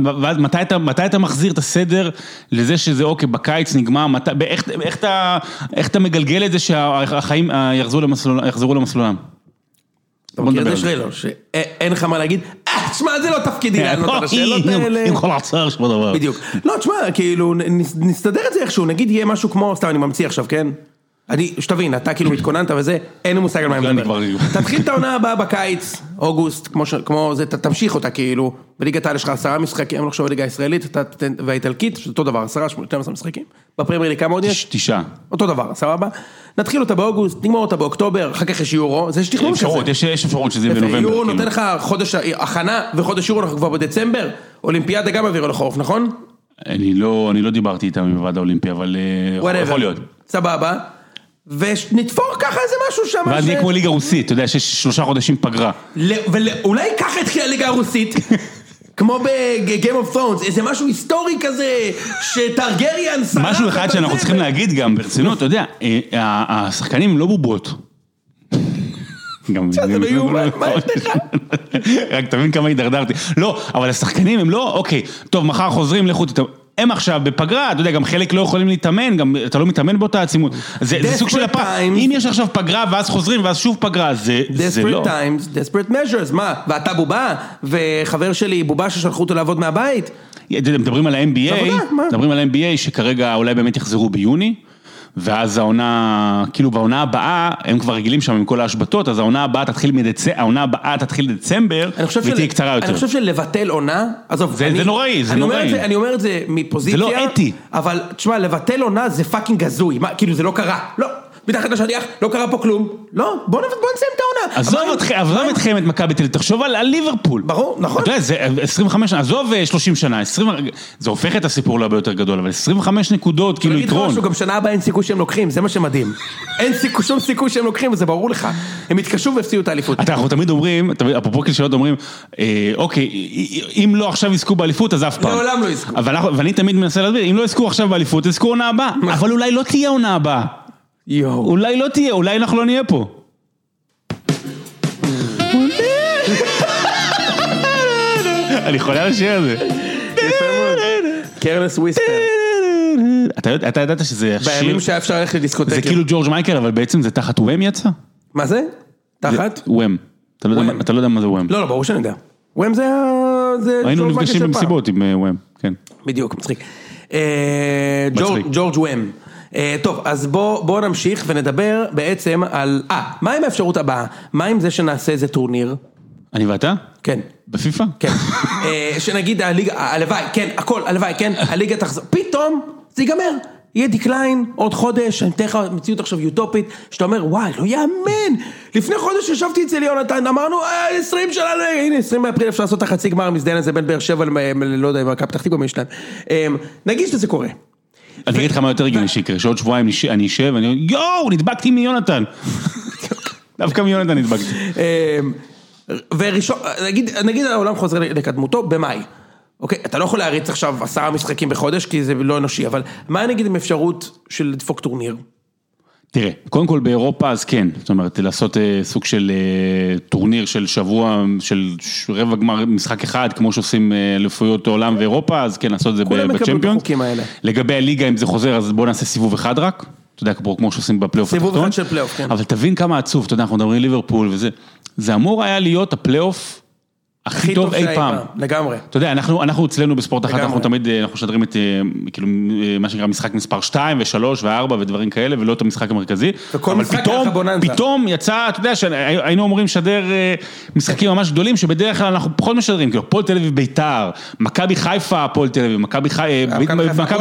מתי אתה מחזיר את הסדר לזה שזה אוקיי, בקיץ נגמר, איך אתה מגלגל את זה שהחיים יחזרו למסלולם? אתה מכיר את זה שלי לא, שאין לך מה להגיד, תשמע, זה לא תפקידי לענות על השאלות האלה. עם כל עצר שמה דבר. בדיוק. לא, תשמע, כאילו, נסתדר את זה איכשהו, נגיד יהיה משהו כמו, סתם, אני ממציא עכשיו, כן? שתבין, אתה כאילו מתכוננת וזה, אין מושג על מה אני מדבר. תתחיל את העונה הבאה בקיץ, אוגוסט, כמו זה, תמשיך אותה כאילו, בליגת העל יש לך 10 משחקים, אני לא חושב בליגה הישראלית והאיטלקית, אותו דבר, 10-12 משחקים, בפרמייר ליג כמה עוד יש? 9. אותו דבר, סבבה. נתחיל אותה באוגוסט, נגמור אותה באוקטובר, אחר כך יש יורו, זה שתכנון כזה. יש אפשרות שזה בנובמבר. יורו נותן לך חודש הכנה, וחודש יורו אנחנו כבר בדצמבר, אולימפיאדה גם אוויר לחורף, נכון? אני לא דיברתי איתם בוועד האולימפי, אבל יכול להיות. סבבה. ונתפור ככה איזה משהו שם ואז נהיה כמו ליגה רוסית, אתה יודע שיש 3 חודשים פגרה ואולי ככה התחילה ליגה רוסית כמו ב-Game of Thrones איזה משהו היסטורי כזה שטרגריאן שרח משהו אחד שאנחנו צריכים להגיד גם ברצינות, אתה יודע השחקנים הם לא בובות זה לא יומן, מה יש לך? רק תבין כמה הידרדרתי לא, אבל השחקנים הם לא, אוקיי טוב, מחר חוזרים לחוט איתם הם עכשיו בפגרה, אתה יודע, גם חלק לא יכולים להתאמן, גם אתה לא מתאמן באותה עצימות. זה סוג של הפרק. אם יש עכשיו פגרה, ואז חוזרים, ואז שוב פגרה, זה לא. Desperate times, desperate measures, מה? ואתה בובה, וחבר שלי בובה ששלחו אותו לעבוד מהבית. מדברים על ה-NBA, שכרגע אולי באמת יחזרו ביוני, ואז העונה, כאילו בעונה הבאה, הם כבר רגילים שם עם כל ההשבטות, אז העונה הבאה תתחיל דצמבר, ותהיה קצרה יותר. אני חושב שלבטל עונה, זה נוראי, זה נוראי. אני אומר את זה מפוזיציה, זה לא אתי. אבל תשמע, לבטל עונה זה פאקינג הזוי, כאילו זה לא קרה, לא. מתחת לשניח, לא קרה פה כלום. לא, בואו נסיים את העונה. עזוב אתכם את מכבי תל אביב, תחשוב על ליברפול. ברור, נכון. אתה יודע, זה 25 שנה, עזוב 30 שנה, זה הופך את הסיפור להרבה יותר גדול, אבל 25 נקודות, כאילו יתרון. גם שנה הבאה אין סיכוי שהם לוקחים, זה מה שמדהים. אין שום סיכוי שהם לוקחים, וזה ברור לך. הם התקשו והפסיעו את האליפות. אנחנו תמיד אומרים, אפרופו כל שאלות אומרים, אוקיי, אם לא עכשיו יזכו באליפות, אז אף פעם. לעולם לא יזכו. ואני תמיד מנסה להסביר, אם לא יזכו עכשיו באליפות, יזכו עונה הבאה. אבל אולי לא תהיה עונה הבאה. אולי לא תהיה, אולי אנחנו לא נהיה פה. אני חולה על השיר הזה. יפה מאוד. קרלס וויספר. אתה ידעת שזה שיר... בימים שאפשר ללכת לדיסקוטק. זה כאילו ג'ורג' מייקל, אבל בעצם זה תחת וואם יצא. מה זה? תחת? וואם. אתה לא יודע מה זה וואם. לא, לא, ברור שאני יודע. וואם זה... היינו נפגשים במסיבות עם וואם, כן. בדיוק, מצחיק. ג'ורג' וואם. טוב, אז בואו נמשיך ונדבר בעצם על... מה עם האפשרות הבאה? מה עם זה שנעשה איזה טורניר? אני ואתה? כן. בפיפה? כן. שנגיד הליגה, הלוואי, כן, הכל, הלוואי, כן, הליגה תחזור. פתאום זה ייגמר. יהיה דקליין, עוד חודש, אני אתן לך מציאות עכשיו יוטופית, שאתה אומר, וואי, לא יאמן. לפני חודש ישבתי אצל יונתן, אמרנו, 20 שנה, הנה, 20 מאפריל אפשר לעשות את החצי גמר המזדיין הזה בין באר שבע, לא יודע, מכבי פתח תקווה משלן. נגיד שזה קורה. אני אגיד לך מה יותר הגיוני שיקרה, שעוד שבועיים אני אשב, אני יואו, נדבקתי מיונתן. דווקא מיונתן נדבקתי. וראשון, נגיד העולם חוזר לקדמותו במאי. אוקיי, אתה לא יכול להריץ עכשיו 10 משחקים בחודש, כי זה לא אנושי, אבל מה נגיד עם אפשרות של לדפוק טורניר? תראה, קודם כל באירופה אז כן, זאת אומרת, לעשות סוג של טורניר של שבוע, של רבע גמר משחק אחד, כמו שעושים לפויות העולם ואירופה, אז כן, לעשות את זה בצ'מפיונס. לגבי הליגה, אם זה חוזר, אז בואו נעשה סיבוב אחד רק, אתה יודע, כמו שעושים בפלייאוף התחתון. סיבוב אחד של פלייאוף, כן. אבל תבין כמה עצוב, אתה יודע, אנחנו מדברים ליברפול וזה, זה אמור היה להיות הפלייאוף, הכי טוב אי פעם. לגמרי. אתה יודע, אנחנו אצלנו בספורט אחת, אנחנו תמיד, אנחנו שדרים את, כאילו, מה שנקרא, משחק מספר 2 ו3 ו4 ודברים כאלה, ולא את המשחק המרכזי. וכל משחק היה חבוננזה. פתאום יצא, אתה יודע, שהיינו אמורים שדר משחקים ממש גדולים, שבדרך כלל אנחנו פחות משדרים, כאילו, פועל תל אביב ביתר, מכבי חיפה, פועל תל אביב, מכבי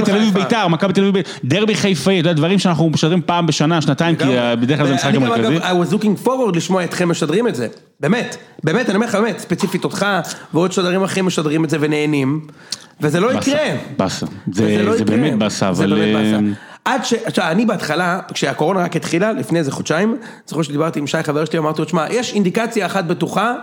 תל אביב ביתר, מכבי תל אביב דרבי חיפה, אתה יודע, דברים שאנחנו משדרים פעם בשנה, שנתיים, כי בדרך כלל זה משחק המרכזי. I was looking forward לשמוע אתכם משדרים את זה. באמת, אני אומר לך, באמת, ספציפית אותך, ועוד שדרים אחרים משדרים את זה ונהנים, וזה לא יקרה. בסה, זה באמת בסה, אבל... עד ש... אני בהתחלה, כשהקורונה רק התחילה, לפני איזה חודשיים, זוכר שדיברתי עם שי חבר שלי, אמרתי לו, תשמע, יש אינדיקציה אחת בטוחה,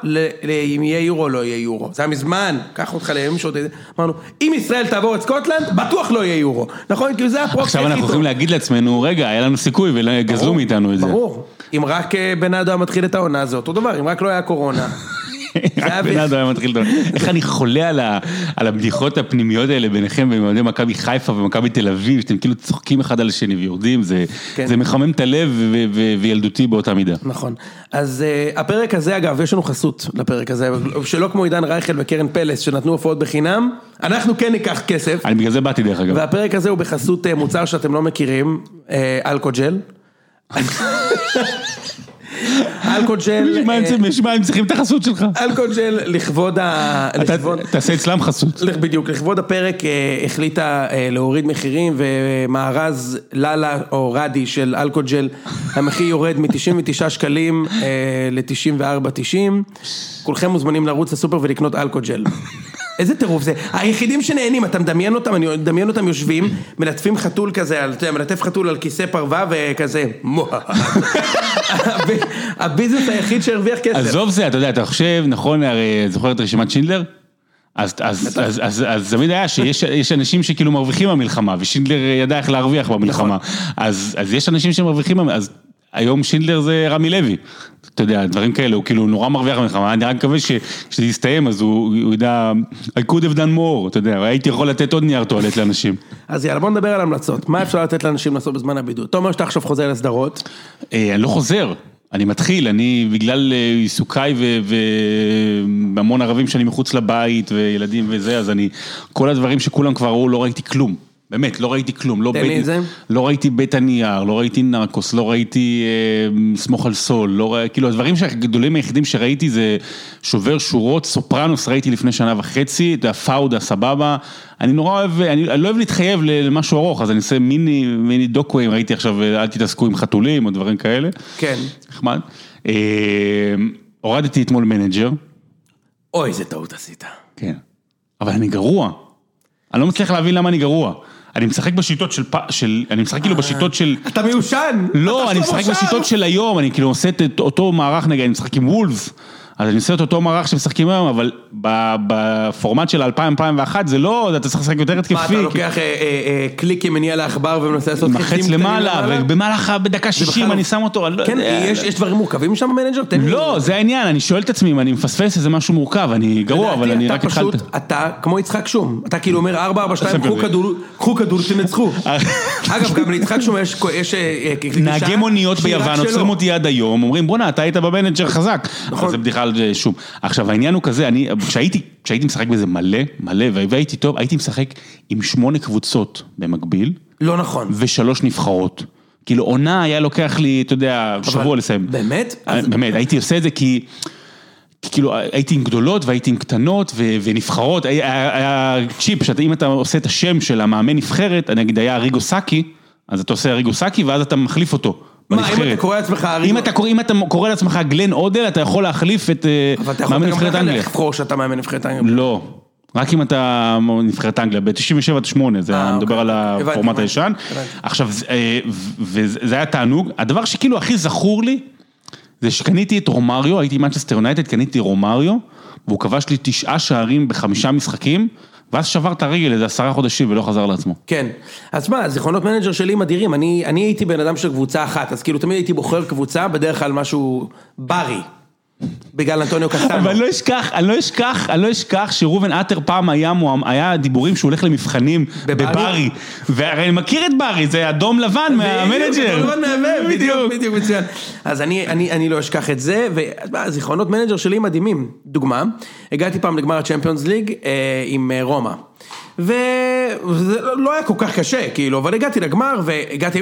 אם יהיה יורו או לא יהיה יורו. זה היה מזמן, קח אותך לימים שעוד... אמרנו, אם ישראל תעבור את סקוטלנד, בטוח לא יהיה יורו. נכון? כי זה הפרוק... עכשיו אנחנו יכולים להגיד לעצמנו, רגע, היה לנו סיכוי וגזלו מאיתנו את זה. ברור. אם רק בנאדו מתחיל את העונה הזאת, אותו דבר, אם רק לא היה קורונה. רק בנאדו היה מתחיל את העונה. איך אני חולה על הבדיחות הפנימיות האלה ביניכם, במועדי מכבי חיפה ומכבי תל אביב, שאתם כאילו צוחקים אחד על השני ויורדים, זה מחמם את הלב וילדותי באותה מידה. נכון. אז הפרק הזה, אגב, יש לנו חסות לפרק הזה, שלא כמו עידן רייכל וקרן פלס, שנתנו הופעות בחינם, אנחנו כן ניקח כסף. אני בגלל זה באתי דרך אגב. והפרק הזה הוא בחסות מוצר שאתם לא מכירים, אלכוג'ל. אלכוג'ל, מה הם צריכים את החסות שלך? אלכוג'ל לכבוד תעשה אצלם חסות בדיוק, לכבוד הפרק החליטה להוריד מחירים ומארז ללה או רדי של אלכוג'ל המחיר יורד מ-99 שקלים ל-94.90 כולכם מוזמנים לרוץ לסופר ולקנות אלכוג'ל איזה טירוף זה, היחידים שנהנים, אתה מדמיין אותם, אני מדמיין אותם יושבים, מלטפים חתול כזה, מלטף חתול על כיסא פרווה וכזה, מוה. הביזנס היחיד שהרוויח כסף. עזוב זה, אתה יודע, אתה חושב, נכון, הרי זוכרת רשימת שינדלר? אז תמיד היה שיש אנשים שכאילו מרוויחים במלחמה, ושינדלר ידע איך להרוויח במלחמה, אז יש אנשים שמרוויחים, אז היום שינדלר זה רמי לוי. אתה יודע, דברים כאלה, הוא כאילו נורא מרוויח מלחמה, אני רק מקווה שזה יסתיים, אז הוא ידע, I could have done more, אתה יודע, הייתי יכול לתת עוד נייר טואלט לאנשים. אז יאללה, בוא נדבר על המלצות, מה אפשר לתת לאנשים לעשות בזמן הבידוד? תומר, שאתה עכשיו חוזר לסדרות? אני לא חוזר, אני מתחיל, אני בגלל עיסוקיי והמון ערבים שאני מחוץ לבית, וילדים וזה, אז אני, כל הדברים שכולם כבר ראו, לא ראיתי כלום. באמת, לא ראיתי כלום, לא ראיתי בית הנייר, לא ראיתי נרקוס, לא ראיתי סמוך על סול, כאילו הדברים הגדולים היחידים שראיתי זה שובר שורות, סופרנוס ראיתי לפני שנה וחצי, פאודה, סבבה, אני נורא אוהב, אני לא אוהב להתחייב למשהו ארוך, אז אני עושה מיני דוקויים, ראיתי עכשיו, אל תתעסקו עם חתולים או דברים כאלה. כן. נחמד. הורדתי אתמול מנג'ר. אוי, זה טעות עשית. כן. אבל אני גרוע. אני לא מצליח להבין למה אני גרוע. אני משחק בשיטות של, אני משחק כאילו בשיטות של... אתה מיושן! לא, אני משחק בשיטות של היום, אני כאילו עושה את אותו מערך נגד, אני משחק עם וולבס, אז אני עושה את אותו מערך שמשחקים היום, אבל בפורמט של 2000-2001, זה לא, אתה צריך לשחק יותר התקפי. מה, אתה לוקח קליק ימני על העכבר, ומנסה לעשות חצים קטנים למעלה, ובמהלך בדקה 60 אני שם אותו. כן, יש דברים מורכבים שם במנג'ר? לא, זה העניין, אני שואל את עצמי, אם אני מפספס איזה משהו מורכב, אני גרוע, אבל אני רק התחלת. אתה כמו יצחק שום, אתה כאילו אומר 4-4-2, קחו כדור, תנצחו. אגב, גם ליצחק שום יש נהגי מוניות ביוון, עוצרים אותי עד היום, אומרים, בונה, אתה היית במנג'ר חזק. אז זה בדיחה על שום. עכשיו, העניין הוא כזה, אני, כשהייתי משחק בזה מלא, מלא, והייתי טוב, הייתי משחק עם 8 קבוצות במקביל. לא נכון. ו3 נבחרות. כאילו, עונה היה לוקח לי, אתה יודע, שבוע לסיים. באמת? באמת, הייתי עושה את זה כי... כאילו, הייתי עם גדולות והייתי עם קטנות ונבחרות, היה צ'יפ, שאם אתה עושה את השם של המאמן נבחרת, אני אגיד, היה אריגו סאקי, אז אתה עושה אריגו סאקי ואז אתה מחליף אותו. מה, אם אתה קורא לעצמך אריגו... אם אתה קורא לעצמך גלן אודל, אתה יכול להחליף את מאמן נבחרת אנגליה. אבל אתה יכול גם לבחור שאתה מאמן נבחרת אנגליה. לא, רק אם אתה נבחרת אנגליה, ב-97-8, זה מדבר על הפורמט הישן. עכשיו, וזה היה תענוג. הדבר שכאילו הכי זכור לי, זה שקניתי את רומריו, הייתי מנצ'סטר יונייטד, קניתי רומריו, והוא כבש לי 9 שערים ב5 משחקים, ואז שבר את הרגל איזה 10 חודשים ולא חזר לעצמו. כן, אז מה, זיכרונות מנג'ר שלי מדהימים, אני הייתי בן אדם של קבוצה אחת, אז כאילו תמיד הייתי בוחר קבוצה, בדרך כלל משהו ברי, בגלל אנטוניו קסטנו. אבל אני לא אשכח שרובן עטר פעם היה דיבורים שהוא הולך למבחנים בברי, והרי אני מכיר את ברי, זה אדום לבן מהמנג'ר. בדיוק. אז אני לא אשכח את זה, וזיכרונות מנג'ר שלי מדהימים. דוגמה, הגעתי פעם לגמר הצ'מפיונס ליג עם רומא, וזה לא היה כל כך קשה, כאילו, אבל הגעתי לגמר,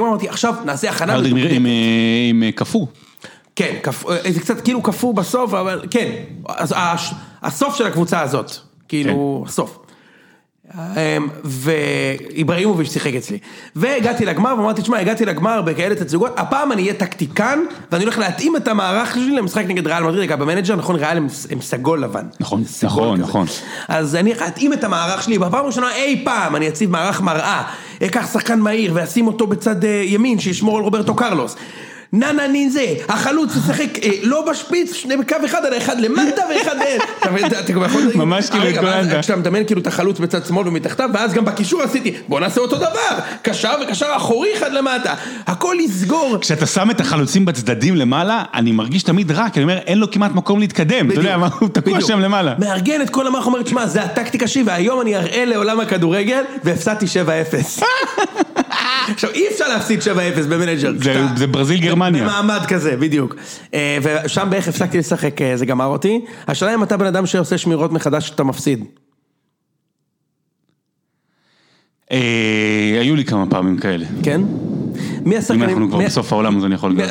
אמרתי, עכשיו נעשה הכנה. עם כפור. כן, זה קצת כאילו כפור בסוף, אבל כן, הסוף של הקבוצה הזאת, כאילו הסוף. ואיבראימוביץ' שיחק אצלי. והגעתי לגמר, ואמרתי, תשמע, הגעתי לגמר בכאלה תצוגות, הפעם אני אהיה טקטיקן, ואני הולך להתאים את המערך שלי למשחק נגד ריאל מדריד, במנג'ר, נכון, ריאל הם סגול לבן. נכון. אז אני אתאים את המערך שלי, בפעם הראשונה, אי פעם, אני אציב מערך מראה, אקח שחקן מהיר, ואשים אותו בצד ימין, שישמור על רוברטו קרלוס. זה, החלוץ ששחק לא בשפיץ, שני בקו אחד על אחד למטה ואחד אין. ממש כאילו את גולנדה. כשאתה מדמיין כאילו את החלוץ בצד שמאל ומתחתיו, ואז גם בקישור עשיתי, בוא נעשה אותו דבר, קשר וקשר אחורי אחד למטה, הכל לסגור. כשאתה שם את החלוצים בצדדים למעלה, אני מרגיש תמיד רע, כי אני אומר, אין לו כמעט מקום להתקדם, אתה יודע, הוא תקוע שם למעלה. מארגן את כל המערכת, אומרת, שמה, זה הטקטיקה שלי, והיום אני אראה לעולם הכדורגל, והפסדתי 7-0. עכשיו, אי אפשר להפסיד 7-0 במנג'ר. זה ברזיל גרמניה. במעמד כזה, בדיוק. ושם בערך הפסקתי לשחק, זה גמר אותי. השאלה אם אתה בן אדם שעושה שמירות מחדש שאתה מפסיד. היו לי כמה פעמים כאלה. כן? אם אנחנו כבר בסוף העולם, אז אני יכול לדעת.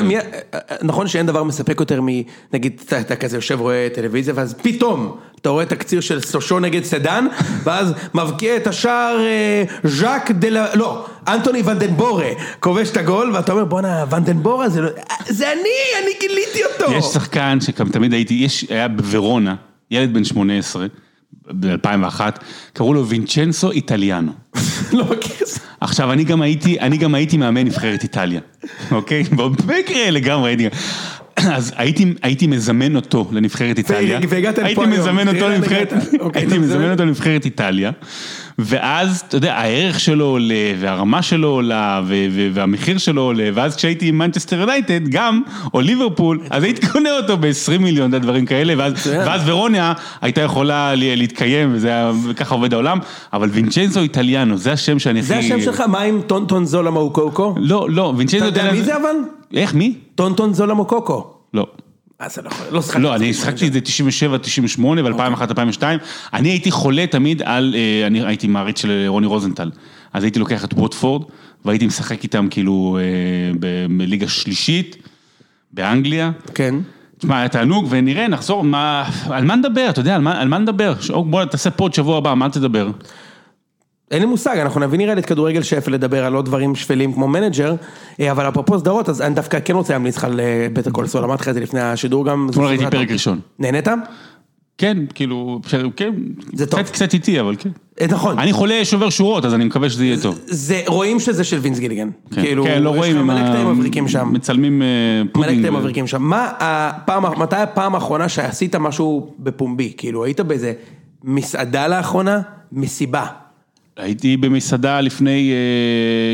נכון שאין דבר מספק יותר מנגיד, אתה כזה יושב רואה טלוויזיה, ואז פתאום אתה רואה תקציר של סושו נגד סדן, ואז מבקיע את השער ז'אק דלה... לא, אנטוני ונדנבורה, כובש את הגול, ואתה אומר, בואנה, ונדנבורה זה לא... זה אני גיליתי אותו. יש שחקן שכם תמיד היה בוורונה, ילד בן 18, ב-2001, קראו לו וינצ'נסו איטליאנו. לא מכיר זה. עכשיו, אני גם הייתי מאמן נבחרת איטליה, אוקיי? במקרה לגמרי הייתי. אז הייתי מזמן אותו לנבחרת איטליה. הייתי מזמן אותו לנבחרת איטליה, ואז, אתה יודע, הערך שלו עולה, והרמה שלו עולה, והמחיר שלו עולה, ואז כשהייתי עם מנצ'סטר יונייטד, גם, או ליברפול, אז הייתי קונה אותו ב-20 מיליון, דברים כאלה, ואז ורוניה הייתה יכולה להתקיים, וזה היה ככה עובד העולם, אבל וינצ'נסו איטליאנו, זה השם שאני הכי... זה השם שלך, מה עם טונטון זולה מאוקוקו? לא, וינצ'נסו... אתה יודע מי זה אבל? איך, מי? טונטון זולה מאוקוקו. לא. לא, אני שחקתי את זה 97, 98 ו-2001, 2002, אני הייתי חולה תמיד על, אני הייתי מעריץ של רוני רוזנטל, אז הייתי לוקח את ווטפורד, והייתי משחק איתם כאילו בליגה שלישית, באנגליה. כן. תשמע, היה תענוג, ונראה, נחזור, על מה נדבר, אתה יודע, על מה נדבר? בוא, תעשה פה עוד שבוע הבא, מה תדבר? אין לי מושג, אנחנו נבין נראה את כדורגל שפל לדבר על עוד דברים שפלים כמו מנג'ר, אבל אפרופו סדרות, אז אני דווקא כן רוצה להמליץ לך לבית הכל סולמת, אחרי זה לפני השידור גם... תמול ראיתי פרק ראשון. נהנית? כן, כאילו, כן, קצת איטי, אבל כן. נכון. אני חולה שובר שורות, אז אני מקווה שזה יהיה טוב. רואים שזה של וינס גילליגן. כן, לא רואים. מלא קטעים מבריקים שם. מצלמים פודינג. מלא קטעים מבריקים שם. מתי הפעם האחרונה שעשית משהו בפומבי? כאילו, היית באיזה מסעדה לאחרונה? מסיבה. הייתי במסעדה לפני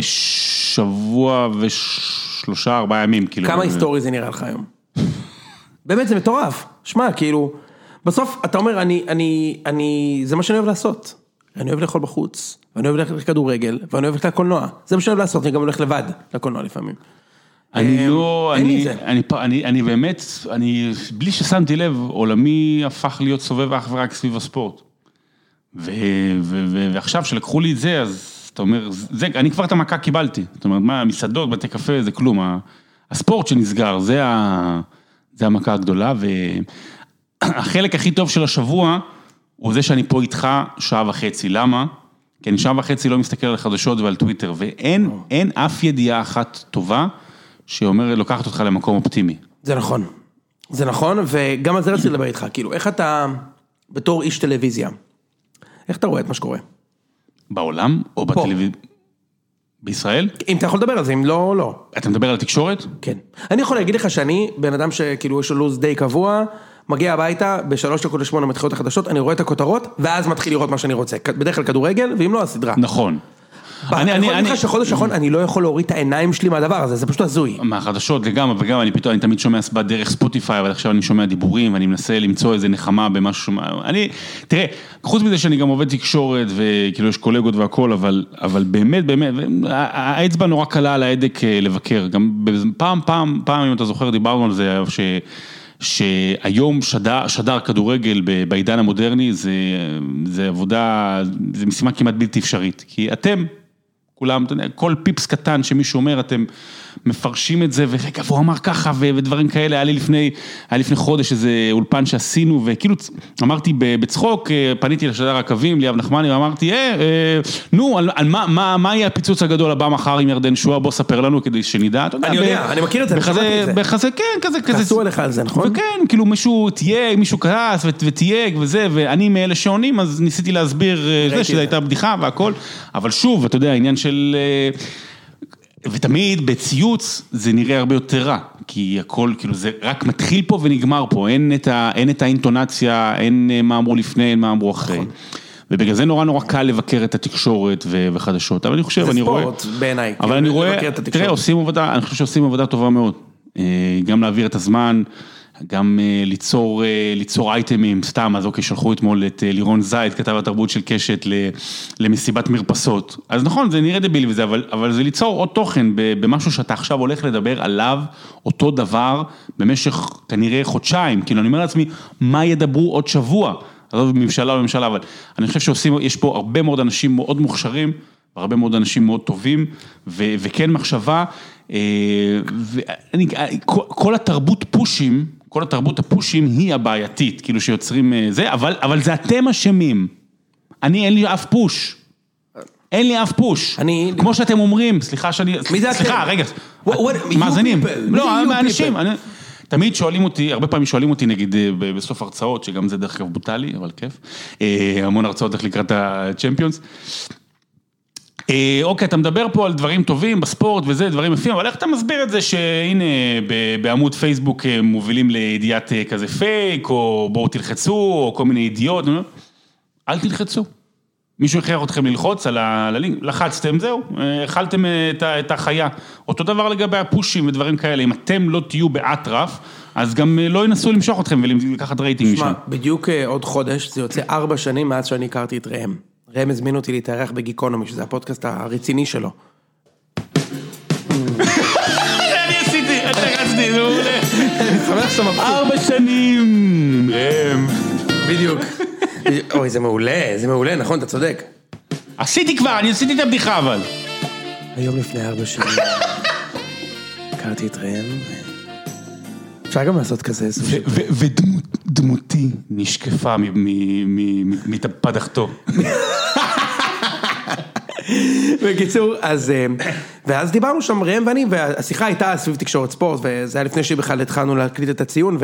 שבוע ושלושה, 4 ימים. כמה היסטורי זה נראה לך היום? באמת, זה מטורף. שמע, כאילו... בסוף, אתה אומר, זה מה שאני אוהב לעשות. אני אוהב לאכול בחוץ, ואני אוהב ללכת לכדורגל, ואני אוהב ללכת לקולנוע. זה מה שאני אוהב לעשות, אני גם הולך לבד לקולנוע לפעמים. אני לא, אני באמת, בלי ששמתי לב, עולמי הפך להיות סובב אך ורק סביב הספורט. ועכשיו שלקחו לי את זה, אז אתה אומר, אני כבר את המכה קיבלתי. זאת אומרת, מה, מסעדות, בתי קפה, זה כלום. הספורט שנסגר, זה המכה הגדולה, ו... החלק הכי טוב של השבוע הוא זה שאני פה איתך 1.5 שעות. למה? כי אני 1.5 שעות לא מסתכל על החדשות ועל טוויטר, ואין אף ידיעה אחת טובה שאומרת, לוקחת אותך למקום אופטימי. זה נכון. זה נכון, וגם על זה רציתי לדבר איתך. כאילו, איך אתה, בתור איש טלוויזיה, איך אתה רואה את מה שקורה? בעולם או בטלוויזיה? בישראל? אם אתה יכול לדבר על זה, אם לא, לא. אתה מדבר על תקשורת? כן. אני יכול להגיד לך שאני, בן אדם שכאילו יש לו לוז די קבוע, מגיע הביתה, ב-3.8 מתחילות החדשות, אני רואה את הכותרות, ואז מתחיל לראות מה שאני רוצה. בדרך כלל כדורגל, ואם לא, הסדרה. נכון. אני יכול להגיד לך שחודש אחרון, אני לא יכול להוריד את העיניים שלי מהדבר הזה, זה פשוט הזוי. מהחדשות לגמרי, וגם אני פתאום, אני תמיד שומע דרך ספוטיפיי, אבל עכשיו אני שומע דיבורים, ואני מנסה למצוא איזה נחמה במשהו, אני, תראה, חוץ מזה שאני גם עובד תקשורת, וכאילו יש קולגות והכל, אבל באמת, באמת, האצבע נורא קלה על ההדק לבקר. גם פעם, אם אתה זוכר, דיברנו על זה, שהיום שדר כדורגל בעידן המודרני, זה עבודה, זה משימה כמעט בלתי אפשרית, כי אתם, כולם, כל פיפס קטן שמישהו אומר, אתם מפרשים את זה, ורגע, והוא אמר ככה, ודברים כאלה, היה לי לפני חודש איזה אולפן שעשינו, וכאילו, אמרתי בצחוק, פניתי לשדר הקווים, ליאב נחמני, ואמרתי, נו, על מה יהיה הפיצוץ הגדול הבא מחר עם ירדן שואה, בוא ספר לנו כדי שנדע. אני יודע, אני מכיר את זה, אני שמעתי את זה. בחזה, כן, כזה. תעשו עליך על זה, נכון? וכן, כאילו מישהו תייג, מישהו כעס ותייג וזה, ואני מאלה שעונים, אז ניסיתי להסביר זה, שזה הייתה בדיחה והכל, אבל שוב, אתה יודע, העניין של... ותמיד בציוץ זה נראה הרבה יותר רע, כי הכל, כאילו, זה רק מתחיל פה ונגמר פה, אין את האינטונציה, אין מה אמרו לפני, אין מה אמרו אחרי. ובגלל זה נורא נורא קל לבקר את התקשורת וחדשות. אבל אני חושב, אני רואה... זה ספורט בעיניי. אבל אני רואה, תראה, עושים עבודה, אני חושב שעושים עבודה טובה מאוד. גם להעביר את הזמן, גם ליצור אייטמים, סתם, אז אוקיי, שלחו אתמול את לירון זית, כתב התרבות של קשת, למסיבת מרפסות. אז נכון, זה נראה דביל וזה, אבל זה ליצור עוד תוכן במשהו שאתה עכשיו הולך לדבר עליו, אותו דבר, במשך כנראה חודשיים. כאילו, אני אומר לעצמי, מה ידברו עוד שבוע? עזוב ממשלה או ממשלה, אבל אני חושב שעושים, יש פה הרבה מאוד אנשים מאוד מוכשרים, הרבה מאוד אנשים מאוד טובים, וכן מחשבה, כל התרבות פושים, כל התרבות הפושים היא הבעייתית, כאילו שיוצרים זה, אבל זה אתם אשמים. אני, אין לי אף פוש. אין לי אף פוש. כמו שאתם אומרים, סליחה שאני... סליחה, רגע. מאזנים. לא, אנשים. תמיד שואלים אותי, הרבה פעמים שואלים אותי, נגיד בסוף הרצאות, שגם זה דרך כלל בוטלי, אבל כיף. המון הרצאות איך לקראת הצ'מפיונס. אוקיי, אתה מדבר פה על דברים טובים בספורט וזה, דברים יפים, אבל איך אתה מסביר את זה שהנה בעמוד פייסבוק מובילים לידיעת כזה פייק, או בואו תלחצו, או כל מיני ידיעות, אל תלחצו. מישהו הכרח אתכם ללחוץ על הלינק, לחצתם, זהו, אכלתם את החיה. אותו דבר לגבי הפושים ודברים כאלה, אם אתם לא תהיו באטרף, אז גם לא ינסו למשוך אתכם ולקחת רייטינג משם. בדיוק עוד חודש, זה יוצא 4 שנים מאז שאני הכרתי את ראם. רם הזמין אותי להתארח בגיקונומי, שזה הפודקאסט הרציני שלו. אני עשיתי, אתה רציתי, זה מעולה. אני שמח שאתה מבחור. 4 שנים, רם. בדיוק. אוי, זה מעולה, נכון, אתה צודק. עשיתי כבר, אני עשיתי את הבדיחה, אבל. היום לפני 4 שנים, הכרתי את רם. אפשר גם לעשות כזה. ודמותי נשקפה מפדחתו. בקיצור, אז, ואז דיברנו שם רם ואני, והשיחה הייתה סביב תקשורת ספורט, וזה היה לפני שבכלל התחלנו להקליט את הציון,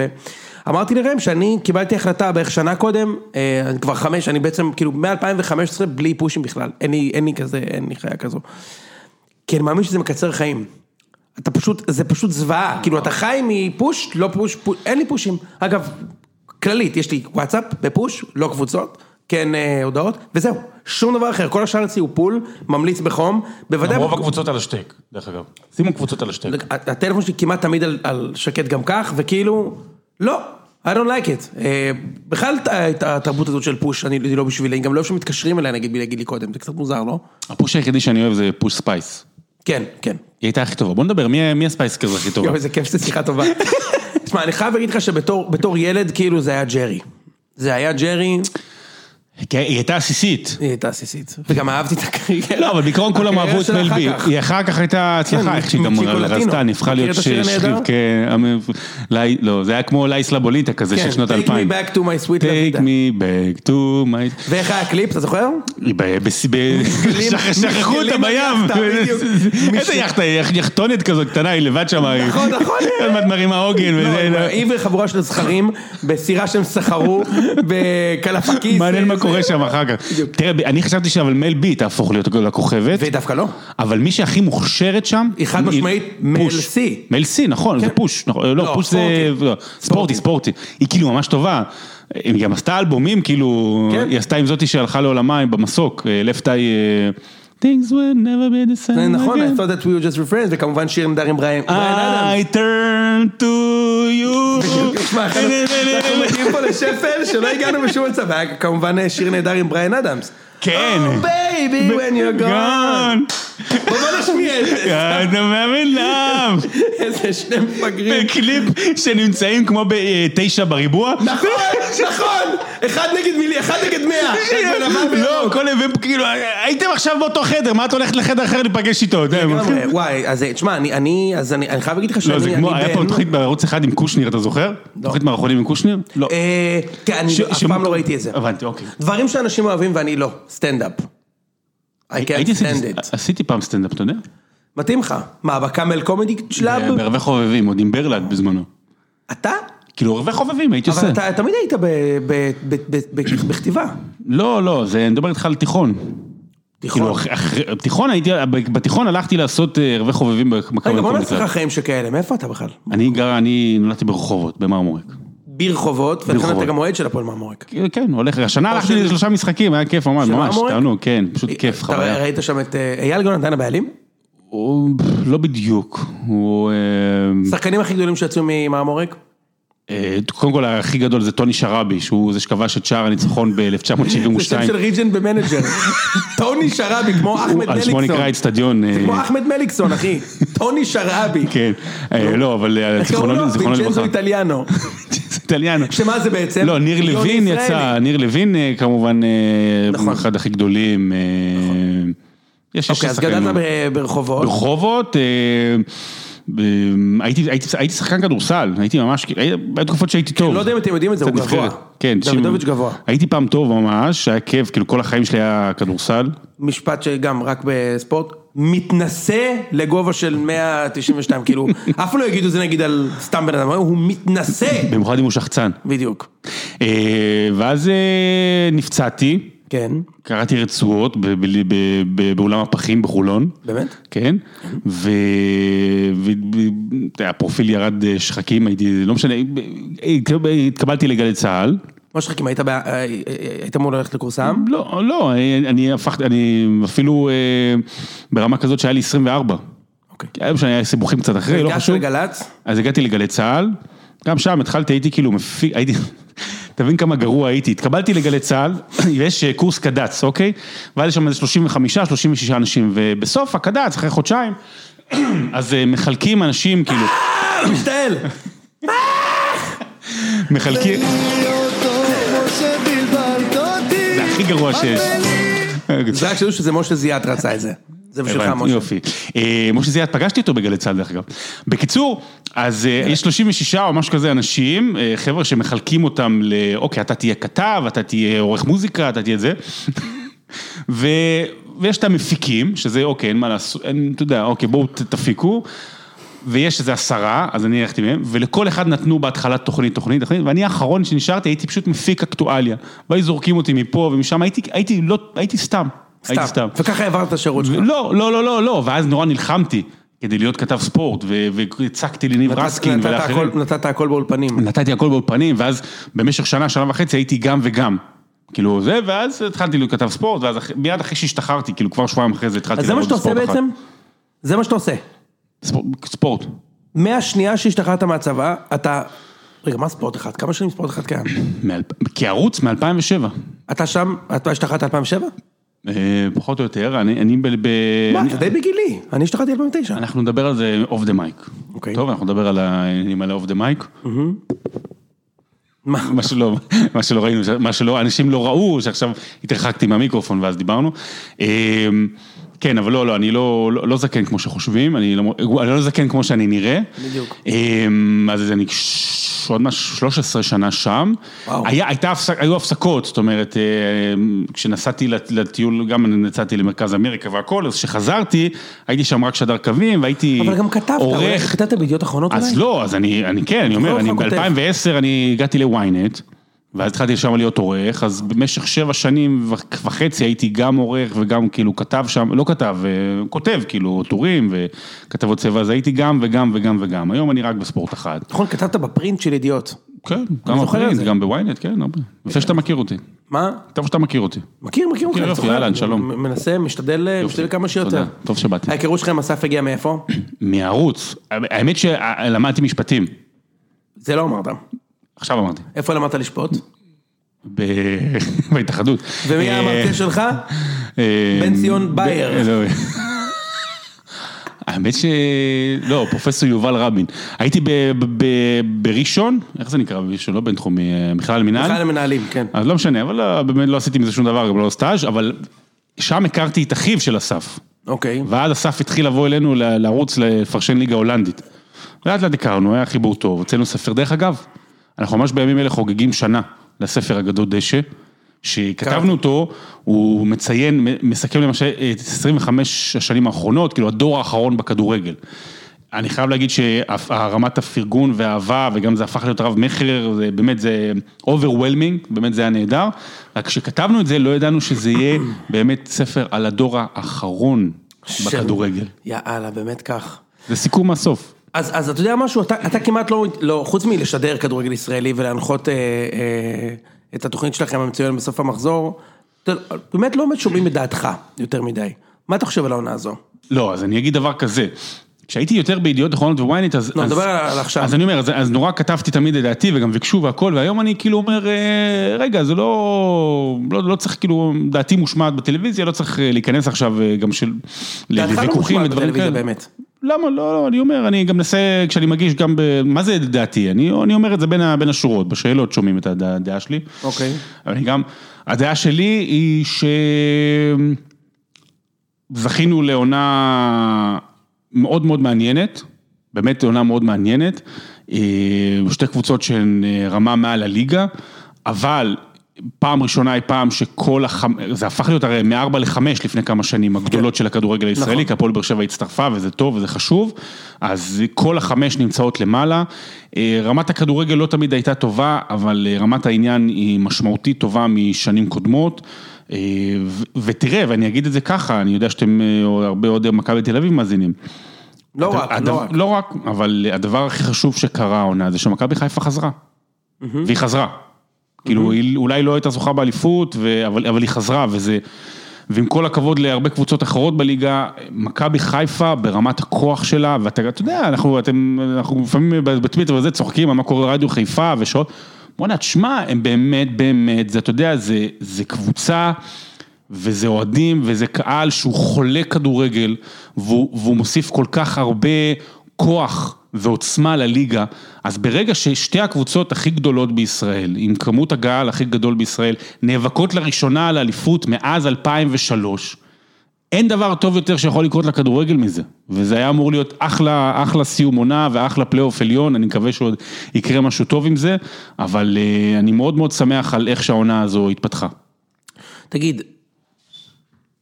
ואמרתי לרם שאני קיבלתי החלטה בערך שנה קודם, כבר 5, אני בעצם כאילו מ-2015 בלי פושים בכלל, אין לי חיה כזו, כי אני מאמין שזה מקצר חיים. אתה פשוט, זה פשוט זוועה, כאילו אתה חי מפוש, לא פוש, פוש, אין לי פושים, אגב, כללית, יש לי וואטסאפ בפוש, לא קבוצות, כן הודעות, וזהו, שום דבר אחר, כל השאר אצלי הוא פול, ממליץ בחום, בוודאי... רוב הקבוצות על השטק, דרך אגב, שימו קבוצות על השטק. הטלפון שלי כמעט תמיד על שקט גם כך, וכאילו, לא, I don't like it, בכלל התרבות הזאת של פוש, אני לא בשבילי, גם לא שמתקשרים אליי, נגיד, להגיד לי קודם, זה קצת מוזר, לא? הפוש היחידי שאני אוהב זה פוש ספייס. כן, כן. היא הייתה הכי טובה, בוא נדבר, מי הספייס כזה הכי טובה? יואו, איזה כיף שזו שיחה טובה. תשמע, אני חייב להגיד לך שבתור ילד, כאילו זה היה ג'רי. זה היה ג'רי... היא הייתה עסיסית. היא הייתה עסיסית. וגם אהבתי את הקריירה. לא, אבל בעיקרון כולם אהבו את מל בי. היא אחר כך הייתה הצלחה, איך שהיא גם רזתה, נפחה להיות שריב כ... לא, זה היה כמו לייסלה בוליטה כזה של שנות 2000. Take me back to my sweet love. Take me back to my... ואיך היה הקליפ, אתה זוכר? שכחו אותה בים. איזה יחתה, יחתונת כזו קטנה, היא לבד שם. נכון, נכון. עוד מרים העוגן. היא וחבורה של זכרים בסירה שהם סחרו בקלפקיס. קורה שם אחר כך. תראה, אני חשבתי שאבל מל בי תהפוך להיות לכוכבת. ודווקא לא. אבל מי שהכי מוכשרת שם... היא חד משמעית מל סי. מל סי, נכון, זה פוש. לא, פוש זה... ספורטי, ספורטי. היא כאילו ממש טובה. היא גם עשתה אלבומים, כאילו... היא עשתה עם זאתי שהלכה לעולמה במסוק. לפתאי... things will never be the same. נכון, I thought that we were just refrains, וכמובן שיר נדר עם בריין אדם. I turn to you. אנחנו מגיעים פה לשפל שלא הגענו בשום הצבא, כמובן שיר נדר עם בריין אדאמס. כן. Oh baby when you're gone. בוא נשמיע את זה. God I'm in love. איזה שני מפגרים. בקליפ שנמצאים כמו ב9 בריבוע. נכון, נכון. אחד נגד מילי, אחד נגד 100. לא, כל הבאים כאילו, הייתם עכשיו באותו חדר, מה את הולכת לחדר אחר להיפגש איתו? וואי, אז תשמע, אני חייב להגיד לך שאני... לא, זה כמו, היה פה תוכנית בערוץ אחד עם קושניר, אתה זוכר? תוכנית מערכונים עם קושניר? לא. כן, אני אף פעם לא ראיתי את זה. הבנתי, אוקיי. דברים שאנשים אוהבים ואני לא. סטנד-אפ. עשיתי פעם סטנד-אפ, אתה יודע? מתאים לך. מה, בקאמל קומדי שלב? בערבי חובבים, עוד עם ברלד בזמנו. אתה? כאילו ערבי חובבים, הייתי עושה. אבל אתה תמיד היית בכתיבה. לא, לא, אני מדבר איתך על תיכון. תיכון? בתיכון הלכתי לעשות ערבי חובבים בקאמל קומדי. בוא נצליח החיים שכאלה, מאיפה אתה בכלל? אני נולדתי ברחובות, במרמורק. ברחובות, ולכן אתה גם אוהד של הפועל מאמורק. כן, הולך, השנה הלכתי ל3 משחקים, היה כיף ממש, טענו, כן, פשוט כיף, חוויה. אתה ראית שם את אייל גולן, עדיין הבעלים? הוא לא בדיוק, הוא... שחקנים הכי גדולים שיצאו ממאמורק? קודם כל, הכי גדול זה טוני שרבי, שהוא זה שכבש את שער הניצחון ב-1972. זה שם של ריג'ן במנג'ר. טוני שרבי, כמו אחמד מליקסון. על שמו נקרא אצטדיון. זה כמו אחמד מליקסון, אחי. טוני שרבי. כן. לא, אבל... זיכרונו איטליאנו. איטליאנו. שמה זה בעצם? לא, ניר לוין יצא. ניר לוין, כמובן, אחד הכי גדולים. אוקיי, אז גדלת ברחובות. ברחובות... הייתי שחקן כדורסל, הייתי ממש, בתקופות שהייתי טוב. לא יודע אם אתם יודעים את זה, הוא גבוה. כן, דודוביץ' גבוה. הייתי פעם טוב ממש, היה כיף, כאילו כל החיים שלי היה כדורסל. משפט שגם רק בספורט, מתנסה לגובה של 192, כאילו, אף לא יגידו זה נגיד על סתם בן אדם, הוא מתנסה. במיוחד אם הוא שחצן. בדיוק. ואז נפצעתי. כן. קראתי רצועות באולם הפחים בחולון. באמת? כן. והפרופיל ירד שחקים, הייתי, לא משנה, התקבלתי לגלי צהל. מה שחקים, היית מול ללכת לקורסם? לא, לא, אני אפילו ברמה כזאת שהיה לי 24. אוקיי. היה משנה, היה סיבוכים קצת אחרי, לא חשוב. הגעת לגלץ? אז הגעתי לגלי צהל. גם שם התחלתי, הייתי כאילו מפיק, הייתי... תבין כמה גרוע הייתי, התקבלתי לגלי צהל, ויש קורס קדץ, אוקיי? והיה שם איזה 35-36 אנשים, ובסוף הקדץ, אחרי חודשיים, אז מחלקים אנשים, כאילו... משתעל! מחלקים... זה הכי גרוע שיש. זה רק שדעו שזה משה זיאת רצה את זה. זה בשלך, משה. יופי. משה זיאת, פגשתי אותו בגלי צהל, דרך אגב. בקיצור... אז יש 36 או משהו כזה אנשים, חבר'ה שמחלקים אותם לאוקיי, אתה תהיה כתב, אתה תהיה עורך מוזיקה, אתה תהיה את זה. ויש את המפיקים, שזה אוקיי, אין מה לעשות, אתה יודע, אוקיי, בואו תפיקו, ויש איזה 10, אז אני הלכתי מהם, ולכל אחד נתנו בהתחלת תוכנית, ואני האחרון שנשארתי, הייתי פשוט מפיק אקטואליה, והיו זורקים אותי מפה ומשם, הייתי סתם. וככה העברת השירות שלך? לא, ואז נורא נלחמתי, כדי להיות כתב ספורט, והצקתי לניב רסקין ולאחרים. נתת הכל באולפנים. נתתי הכל באולפנים, ואז במשך שנה וחצי הייתי גם וגם. כאילו זה, ואז התחלתי להיות כתב ספורט, ואז מיד אחרי שהשתחררתי, כאילו כבר שבועיים אחרי זה התחלתי לעבוד בספורט אחד. אז זה מה שאתה עושה בעצם? זה מה שאתה עושה? ספורט. מהשנייה שהשתחררת מהצבא, אתה... רגע, מה ספורט אחד? כמה שנים ספורט אחד קיים? כערוץ, מ-2007. אתה שם, אתה השתחררת 2007? פחות או יותר, אני ב... מה, זה די בגילי, אני השתחררתי 2009. אנחנו נדבר על זה אוף דה מייק. טוב, אנחנו נדבר על העניינים האלה אוף דה מייק. מה שלא ראינו, מה שלא, אנשים לא ראו, שעכשיו התרחקתי מהמיקרופון ואז דיברנו. כן, אבל לא, אני לא זקן כמו שחושבים, אני לא זקן כמו שאני נראה. בדיוק. אז אני עוד מה 13 שנה שם. היו הפסקות, זאת אומרת, כשנסעתי לטיול, גם נסעתי למרכז אמריקה והכל, אז כשחזרתי, הייתי שם רק שדר קווים, והייתי עורך. אבל גם כתבת, אבל כתבת בידיעות אחרונות אולי? אז לא, אז אני כן, אני אומר, ב-2010 אני הגעתי לוויינט, ואז התחלתי לשם להיות עורך, אז במשך 7 שנים וחצי הייתי גם עורך וגם כאילו כתב שם, לא כתב, כותב כאילו טורים וכתבות צבע, אז הייתי גם וגם וגם וגם. היום אני רק בספורט אחד. נכון, כתבת בפרינט של ידיעות. כן, גם בפרינט, גם בוויינט, כן, הרבה. לפי שאתה מכיר אותי. מה? טוב שאתה מכיר אותי. מכיר אותי. יופי, יאללה, שלום. מנסה, משתדל כמה שיותר. טוב שבאתי. ההיכרות שלכם, אסף הגיע מאיפה? מהערוץ. האמת שלמדתי משפטים. זה לא אמרת. עכשיו אמרתי. איפה למדת לשפוט? בהתאחדות. ומי המרצה שלך? בן ציון בייר. האמת שלא, פרופסור יובל רבין. הייתי בראשון, איך זה נקרא בראשון? לא בן תחום, מכלל מנהל? מכלל מנהלים, כן. אז לא משנה, אבל באמת לא עשיתי מזה שום דבר, גם לא סטאז', אבל שם הכרתי את אחיו של אסף. אוקיי. ועד אסף התחיל לבוא אלינו לערוץ לפרשן ליגה הולנדית. לאט לאט הכרנו, היה חיבור טוב, הוצאנו ספר דרך אגב. אנחנו ממש בימים אלה חוגגים שנה לספר אגדות דשא, שכתבנו אותו, הוא מציין, מסכם למשל את 25 השנים האחרונות, כאילו הדור האחרון בכדורגל. אני חייב להגיד שהרמת הפרגון והאהבה, וגם זה הפך להיות רב מחר, זה באמת זה overwhelming, באמת זה היה נהדר, רק שכתבנו את זה לא ידענו שזה יהיה באמת ספר על הדור האחרון בכדורגל. יאללה, באמת כך. זה סיכום מהסוף. אז אתה יודע משהו, אתה כמעט לא, חוץ מלשדר כדורגל ישראלי ולהנחות את התוכנית שלכם המצוין בסוף המחזור, באמת לא שומעים את דעתך יותר מדי. מה אתה חושב על העונה הזו? לא, אז אני אגיד דבר כזה. כשהייתי יותר בידיעות אחרונות וויינט, אז אני אומר, אז נורא כתבתי תמיד את דעתי וגם ביקשו והכל, והיום אני כאילו אומר, רגע, זה לא צריך כאילו, דעתי מושמעת בטלוויזיה, לא צריך להיכנס עכשיו גם של... דעתך לא מושמעת בטלוויזיה באמת. למה? לא, אני אומר, אני גם נסה, כשאני מגיש גם, מה זה דעתי? אני אומר את זה בין השורות, בשאלות שומעים את הדעה שלי. אוקיי. אבל גם, הדעה שלי היא שזכינו לעונה מאוד מאוד מעניינת, באמת לעונה מאוד מעניינת, שתי קבוצות שהן רמה מעל הליגה, אבל... פעם ראשונה היא פעם שכל זה הפך להיות הרי מ-4 ל-5 לפני כמה שנים, הגדולות של הכדורגל הישראלי, כי הפועל באר שבע הצטרפה וזה טוב וזה חשוב, אז כל 5 נמצאות למעלה, רמת הכדורגל לא תמיד הייתה טובה, אבל רמת העניין היא משמעותית טובה משנים קודמות, ותראה, ואני אגיד את זה ככה, אני יודע שאתם הרבה עוד מכבי תל אביב מאזינים, לא רק, אבל הדבר הכי חשוב שקרה עונה, זה שמכבי חיפה חזרה, והיא חזרה, כאילו, אולי לא הייתה זוכה באליפות, אבל היא חזרה, וזה, ועם כל הכבוד להרבה קבוצות אחרות בליגה, מכבי חיפה ברמת הכוח שלה, ואתה יודע, אנחנו לפעמים בטוויטר וזה צוחקים, מה קורה רדיו חיפה ושעות, בוא'נה, תשמע, הם באמת, אתה יודע, זה קבוצה, וזה אוהדים, וזה קהל שהוא חולה כדורגל, והוא מוסיף כל כך הרבה כוח, ועוצמה לליגה, אז ברגע ששתי הקבוצות הכי גדולות בישראל, עם כמות הגעל הכי גדול בישראל, נאבקות לראשונה על האליפות מאז 2003, אין דבר טוב יותר שיכול לקרות לכדורגל מזה, וזה היה אמור להיות אחלה סיום עונה, ואחלה פלייאוף עליון, אני מקווה שעוד יקרה משהו טוב עם זה, אבל אני מאוד מאוד שמח על איך שהעונה הזו התפתחה. תגיד,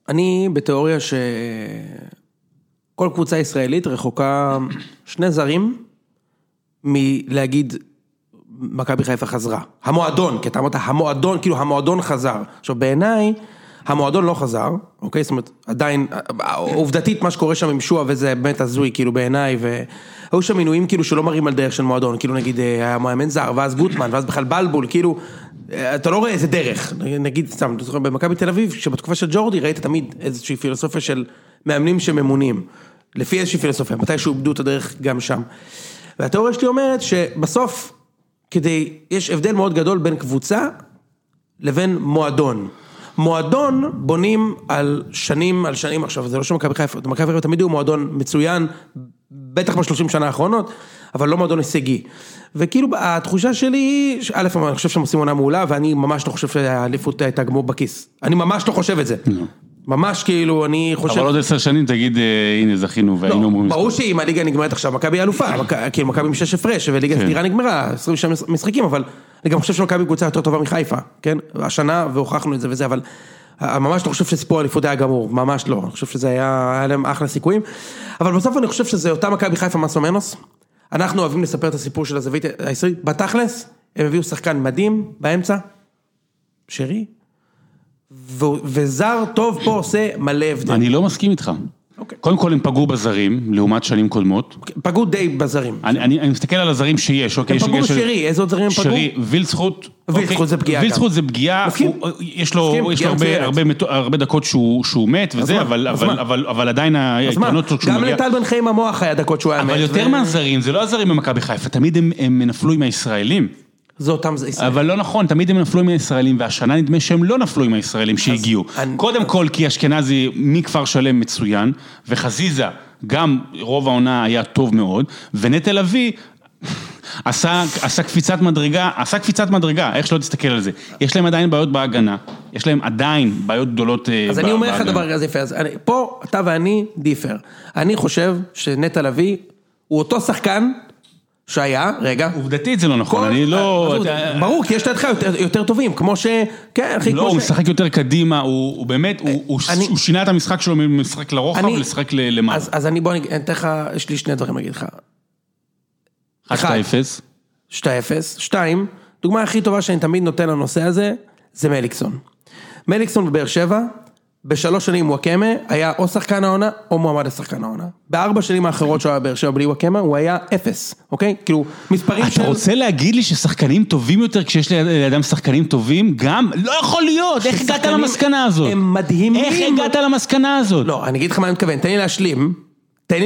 אני בתיאוריה שכל קבוצה ישראלית רחוקה שני זרים מלהגיד מכבי חיפה חזרה. המועדון, כי אתה אמרת המועדון, כאילו המועדון חזר. עכשיו בעיניי, המועדון לא חזר, אוקיי? זאת אומרת, עדיין, עובדתית מה שקורה שם עם שואה וזה באמת הזוי, כאילו בעיניי, והיו שם מינויים כאילו שלא מראים על דרך של מועדון, כאילו נגיד היה מאמן זר, ואז גוטמן, ואז בכלל בלבול, כאילו, אתה לא רואה איזה דרך, נגיד סתם, במכבי תל אביב, שבתקופה של ג'ורדי ראית תמיד איזושהי פילוסופיה של מאמנים שממונים, לפי איזושהי פילוסופיה, מתי שאיבדו את הדרך גם שם. והתיאוריה שלי אומרת שבסוף, כדי, יש הבדל מאוד גדול בין קבוצה לבין מועדון. מועדון בונים על שנים, על שנים עכשיו, זה לא שמכבי חיפה, מכבי חיפה תמיד הוא מועדון מצוין, בטח ב-30 שנה האחרונות, אבל לא מועדון הישגי. וכאילו התחושה שלי, א', אני חושב שעושים עונה מעולה, ואני ממש לא חושב שהאליפות הייתה גמור בכיס. אני ממש לא חושב את זה. ממש כאילו, אני חושב... אבל עוד 10 שנים תגיד, הנה זכינו, והיינו אומרים... ברור שאם הליגה נגמרת עכשיו, מכבי אלופה, כאילו מכבי עם 6 הפרש, וליגה סדירה נגמרה, 20 משחקים, אבל אני גם חושב שמכבי קבוצה יותר טובה מחיפה, כן? השנה, והוכחנו את זה וזה, אבל ממש לא חושב שסיפור האליפות היה גמור, ממש לא, אני חושב שזה היה להם אחלה סיכויים, אבל בסוף אני חושב שזה אותה מכבי חיפה מסו מנוס, אנחנו אוהבים לספר את הסיפור של הזווית הישראלית, בתכלס, הם הביאו שחקן מדהים, באמצע, שרי, וזר טוב פה עושה מלא הבדל. אני לא מסכים איתך. קודם כל הם פגעו בזרים, לעומת שנים קודמות. פגעו די בזרים. אני מסתכל על הזרים שיש. הם פגעו שרי, איזה עוד זרים הם פגעו? שרי, וילצחוט. וילצחוט זה פגיעה. וילצחוט זה פגיעה. יש לו הרבה דקות שהוא מת וזה, אבל עדיין ההתענות שלו כשהוא מגיע. גם לטל בן חיים המוח היה דקות שהוא היה מת. אבל יותר מהזרים, זה לא הזרים במכבי חיפה, תמיד הם נפלו עם הישראלים. זה אותם זה ישראלים. אבל לא נכון, תמיד הם נפלו עם הישראלים, והשנה נדמה שהם לא נפלו עם הישראלים שהגיעו. קודם כל, כי אשכנזי מכפר שלם מצוין, וחזיזה, גם רוב העונה היה טוב מאוד, ונטל אבי עשה קפיצת מדרגה, איך שלא תסתכל על זה. יש להם עדיין בעיות בהגנה, יש להם עדיין בעיות גדולות בהגנה. אז אני אומר לך דבר כזה יפה, פה אתה ואני דיפר. אני חושב שנטל אבי הוא אותו שחקן, שהיה, רגע. עובדתית זה לא נכון, אני לא... ברור, כי יש תעדך יותר טובים, כמו ש... כן, אחי, כמו ש... לא, הוא משחק יותר קדימה, הוא באמת, הוא שינה את המשחק שלו ממשחק לרוחב, לשחק למעלה. אז אני, בוא, אני אתן לך, יש לי 2 דברים, אגיד לך. 1-0. 2, דוגמה הכי טובה שאני תמיד נותן לנושא הזה, זה מליקסון. מליקסון בבאר שבע, ב3 שנים וואקמה, היה או שחקן העונה, או מועמד לשחקן העונה. ב4 שנים האחרות שהוא היה באר שבע בלי וואקמה, הוא היה 0, אוקיי? כאילו, מספרים של... אתה רוצה להגיד לי ששחקנים טובים יותר, כשיש לידם שחקנים טובים, גם? לא יכול להיות! איך הגעת למסקנה הזאת? הם מדהימים... איך הגעת למסקנה הזאת? לא, אני אגיד לך מה אני מתכוון, תן לי להשלים...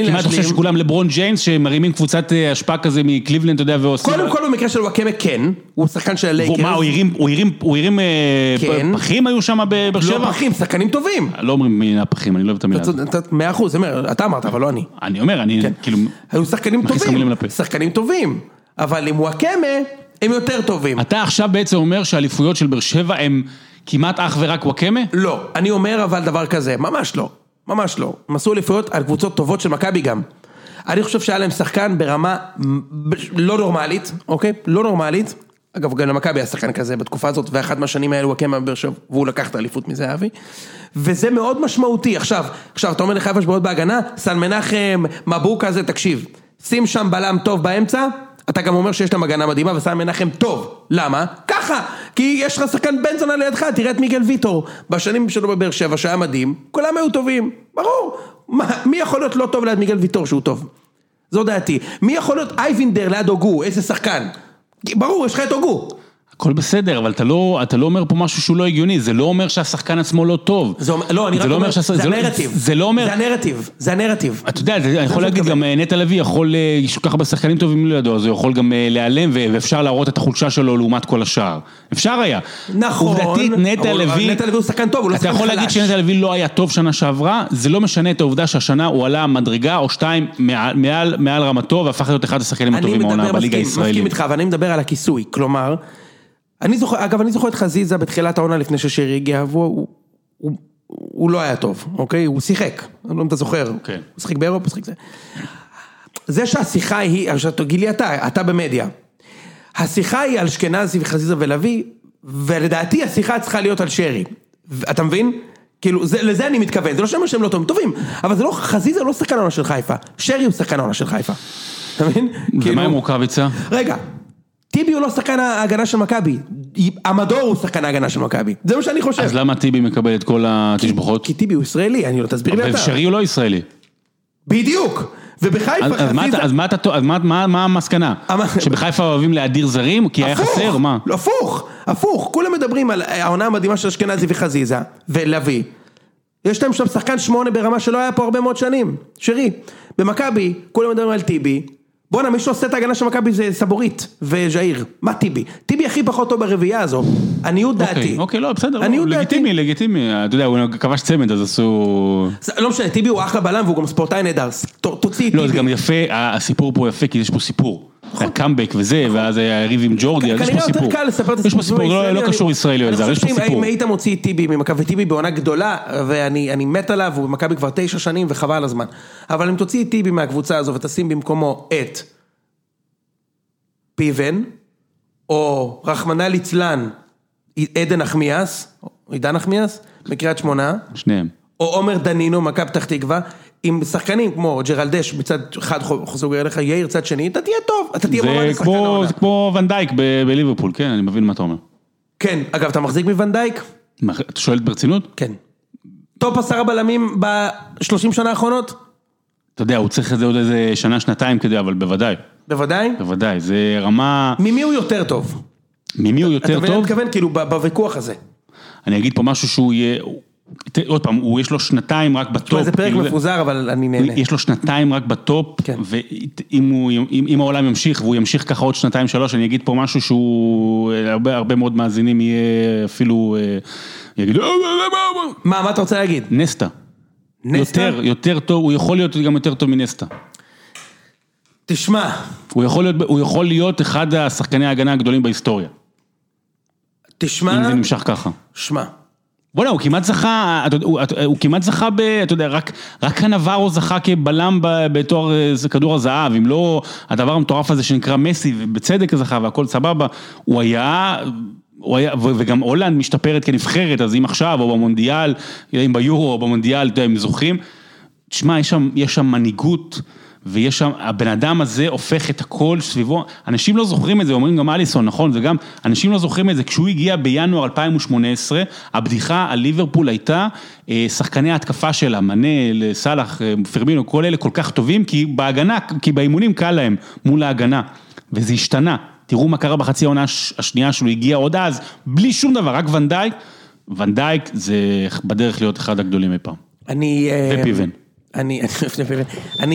כמעט חושב שכולם לברון ג'יימס, שמרימים קבוצת השפעה כזה מקליבלנד, אתה יודע, ועושים... קודם כל במקרה של וואקמה כן, הוא שחקן של הלייקרס. ומה, הוא עירים פחים היו שם בשבע? לא פחים, שחקנים טובים. לא אומרים פחים, אני לא אוהב את המילה. 100%, אתה אמרת, אבל לא אני. אני אומר, אני כאילו... היו שחקנים טובים, אבל עם וואקמה הם יותר טובים. אתה עכשיו בעצם אומר שהאליפויות של באר שבע הם כמעט אך ורק וואקמה? לא, אני אומר אבל דבר כזה, ממש לא. ממש לא. הם עשו אליפויות על קבוצות טובות של מכבי גם. אני חושב שהיה להם שחקן ברמה לא נורמלית, אוקיי? לא נורמלית. אגב, גם למכבי היה שחקן כזה בתקופה הזאת, ואחת מהשנים האלו הקמה באר שבע, והוא לקח את האליפות מזה, אבי. וזה מאוד משמעותי. עכשיו, אתה אומר לך איפה שבועות בהגנה, סן מנחם, מבוק הזה, תקשיב. שים שם בלם טוב באמצע, אתה גם אומר שיש להם הגנה מדהימה, וסן מנחם טוב. למה? ככה. כי יש לך שחקן בן זונה לידך, תראה את מיגל ויטור. בשנים שלו בבאר שבע, שהיה מדהים, כולם היו טובים. ברור. מי יכול להיות לא טוב ליד מיגל ויטור שהוא טוב? זו דעתי. מי יכול להיות אייבינדר ליד אוגו? איזה שחקן? ברור, יש לך את אוגו. הכל בסדר, אבל אתה לא אומר פה משהו שהוא לא הגיוני. זה לא אומר שהשחקן עצמו לא טוב. לא, אני רק אומר, זה הנרטיב. זה הנרטיב. אתה יודע, אני יכול להגיד, גם נטע לוי יכול, שככה בשחקנים טובים לידו, אז הוא יכול גם להיעלם, ואפשר להראות את החולשה שלו לעומת כל השאר. אפשר היה. נכון. עובדתית, נטע לוי הוא שחקן טוב, הוא לא שחקן חלש. אתה יכול להגיד שנטע לוי לא היה טוב שנה שעברה, זה לא משנה את העובדה שהשנה הוא עלה מדרגה או 2 מעל רמתו, והפך להיות אחד השחקנים הטובים בעונה בליגה הישראלית. אני מדבר על הכיסוי, כלומר אני זוכר את חזיזה בתחילת העונה לפני ששרי הגיע, הוא לא היה טוב, אוקיי? הוא שיחק, לא אם אתה זוכר, הוא שיחק באירופה, הוא שיחק זה. זה שהשיחה היא, גילי אתה במדיה, השיחה היא על אשכנזי וחזיזה ולוי, ולדעתי השיחה צריכה להיות על שרי, אתה מבין? כאילו, לזה אני מתכוון, זה לא שם שהם לא טובים, אבל זה לא, חזיזה לא שחקן עונה של חיפה, שרי הוא שחקן עונה של חיפה, אתה מבין? ומה עם רוקאביצה? רגע, טיבי הוא לא שחקן ההגנה של מכבי, המדור הוא שחקן ההגנה של מכבי, זה מה שאני חושב. אז למה טיבי מקבל את כל התשבחות? כי טיבי הוא ישראלי, אני לא תסביר לי אתה. אבל שרי הוא לא ישראלי. בדיוק. ובחיפה מה המסקנה? שבחיפה אוהבים להדיר זרים? כי היה חסר, מה? הפוך, הפוך, כולם מדברים על העונה המדהימה של אשכנזי וחזיזה ולוי, יש להם שם שחקן 8 ברמה שלא היה פה הרבה מאוד שנים, שרי, במכבי כולם מדברים על טיבי, בואנה מי שעושה את ההגנה של מכבי זה סבורית וז'איר, מה טיבי? טיבי הכי פחות טוב ברביעייה הזו, עניות דעתי. אוקיי, לא, בסדר, לגיטימי, לגיטימי, אתה יודע, הוא כבש צמד, אז עשו... לא משנה, טיבי הוא אחלה בלם, והוא גם ספורטאי נהדר, תוציא טיבי. לא, זה גם יפה, הסיפור פה יפה, כי יש פה סיפור. הקאמבק וזה, ואז הריב עם ג'ורדי, יש פה סיפור. כנראה יותר קל לספר את הסיפור. יש פה סיפור, לא קשור ישראלי או איזה, יש פה סיפור. אם היית מוציא טיבי ממכבי, טיבי בעונה גדולה, ואני מת עליו, הוא במכבי כבר 9 שנים, וחבל הזמן. אבל אם תוציא טיבי מהקבוצה הזו, ותשים במקומו את פיבן, או רחמנא ליצלן, עדן נחמיאס, עידן נחמיאס, מקריית שמונה. שניהם. או עומר דנינו, מכבי פתח תקווה, עם שחקנים כמו ג'רלדש מצד אחד חוזר אליך, יאיר צד שני, אתה תהיה טוב, אתה תהיה מורה לשחקן העונה. זה כמו ונדייק בליברפול, כן, אני מבין מה אתה אומר. כן, אגב, אתה מחזיק מוונדייק? אתה שואלת ברצינות? כן. טופ 10 בלמים ב-30 שנה האחרונות? אתה יודע, הוא צריך את זה עוד איזה שנה, שנתיים כדי, אבל בוודאי. בוודאי? בוודאי, זה רמה... ממי הוא יותר טוב? ממי הוא יותר טוב? אתה מתכוון, כאילו, בוויכוח הזה. אני אגיד פה משהו שהוא יהיה... עוד פעם, הוא יש לו 2 רק בטופ. זה פרק מפוזר, אבל אני נהנה. יש לו 2 רק בטופ, ואם העולם ימשיך, והוא ימשיך ככה עוד 2-3, אני אגיד פה משהו שהוא, הרבה מאוד מאזינים יהיה אפילו, יגידו, מה אתה רוצה להגיד? נסטה. יותר טוב, הוא יכול להיות גם יותר טוב מנסטה. תשמע. הוא יכול להיות אחד השחקני ההגנה הגדולים בהיסטוריה. תשמע. אם זה נמשך ככה. תשמע. בואו, הוא כמעט זכה, אתה יודע, רק הנברו זכה כבלם בתואר כדור הזהב, אם לא הדבר המטורף הזה שנקרא מסי, ובצדק זכה, והכל סבבה, הוא היה, וגם הולנד משתפרת כנבחרת, אז אם עכשיו, או במונדיאל, אם ביורו, או במונדיאל, אתה יודע, הם זוכים, תשמע, יש שם מנהיגות, ויש שם, הבן אדם הזה הופך את הכל סביבו, אנשים לא זוכרים את זה, אומרים גם אליסון, נכון, וגם אנשים לא זוכרים את זה, כשהוא הגיע בינואר 2018, הבדיחה על ליברפול הייתה, שחקני ההתקפה שלה, מנה, סלח, פרמינו, כל אלה כל כך טובים, כי באימונים קל להם, מול ההגנה, וזה השתנה, תראו מה קרה בחצי העונה השנייה, שהוא הגיע עוד אז, בלי שום דבר, רק ונדייק זה בדרך להיות אחד הגדולים מפה, ופיבן.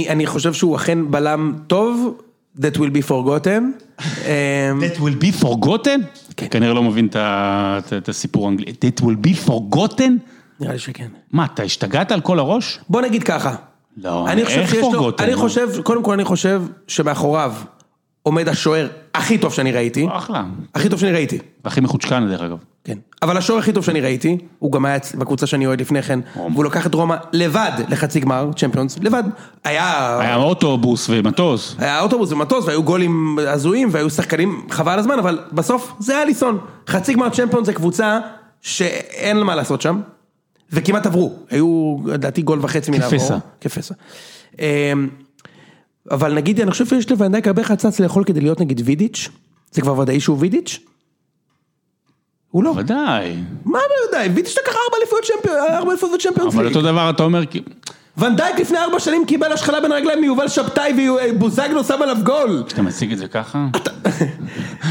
אני חושב שהוא אכן בלם טוב, that will be forgotten. That will be forgotten? כנראה לא מבין את הסיפור האנגלי. That will be forgotten? נראה לי שכן. מה, אתה השתגעת על כל הראש? בוא נגיד ככה. לא, איך forgotten? אני חושב, קודם כל אני חושב שמאחוריו עומד השוער הכי טוב שאני ראיתי. אחלה. הכי טוב שאני ראיתי. והכי מחוצ'קן דרך אגב. כן. אבל השוער הכי טוב שאני ראיתי, הוא גם היה בקבוצה שאני אוהד לפני כן, והוא לוקח את רומא לבד לחצי גמר, צ'מפיונס, לבד. היה אוטובוס ומטוס. היה אוטובוס ומטוס, והיו גולים הזויים, והיו שחקנים חבל הזמן, אבל בסוף זה אליסון. חצי גמר צ'מפיונס זה קבוצה שאין מה לעשות שם, וכמעט עברו. היו, לדעתי, גול וחצי מלעבור. כפסה. אבל נגיד, אני חושב שיש לוונדייק הרבה חצץ לאכול כדי להיות נגיד וידיץ', זה כבר ודאי שהוא וידיץ'. הוא לא. ודאי. מה ודאי? וידיץ' לקח 4 אליפויות צ'מפיונס ליג. אבל אותו דבר אתה אומר... ונדייק לפני 4 שנים קיבל השחלה בין רגליים מיובל שבתאי ובוזגלו שם עליו גול. שאתה מציג את זה ככה?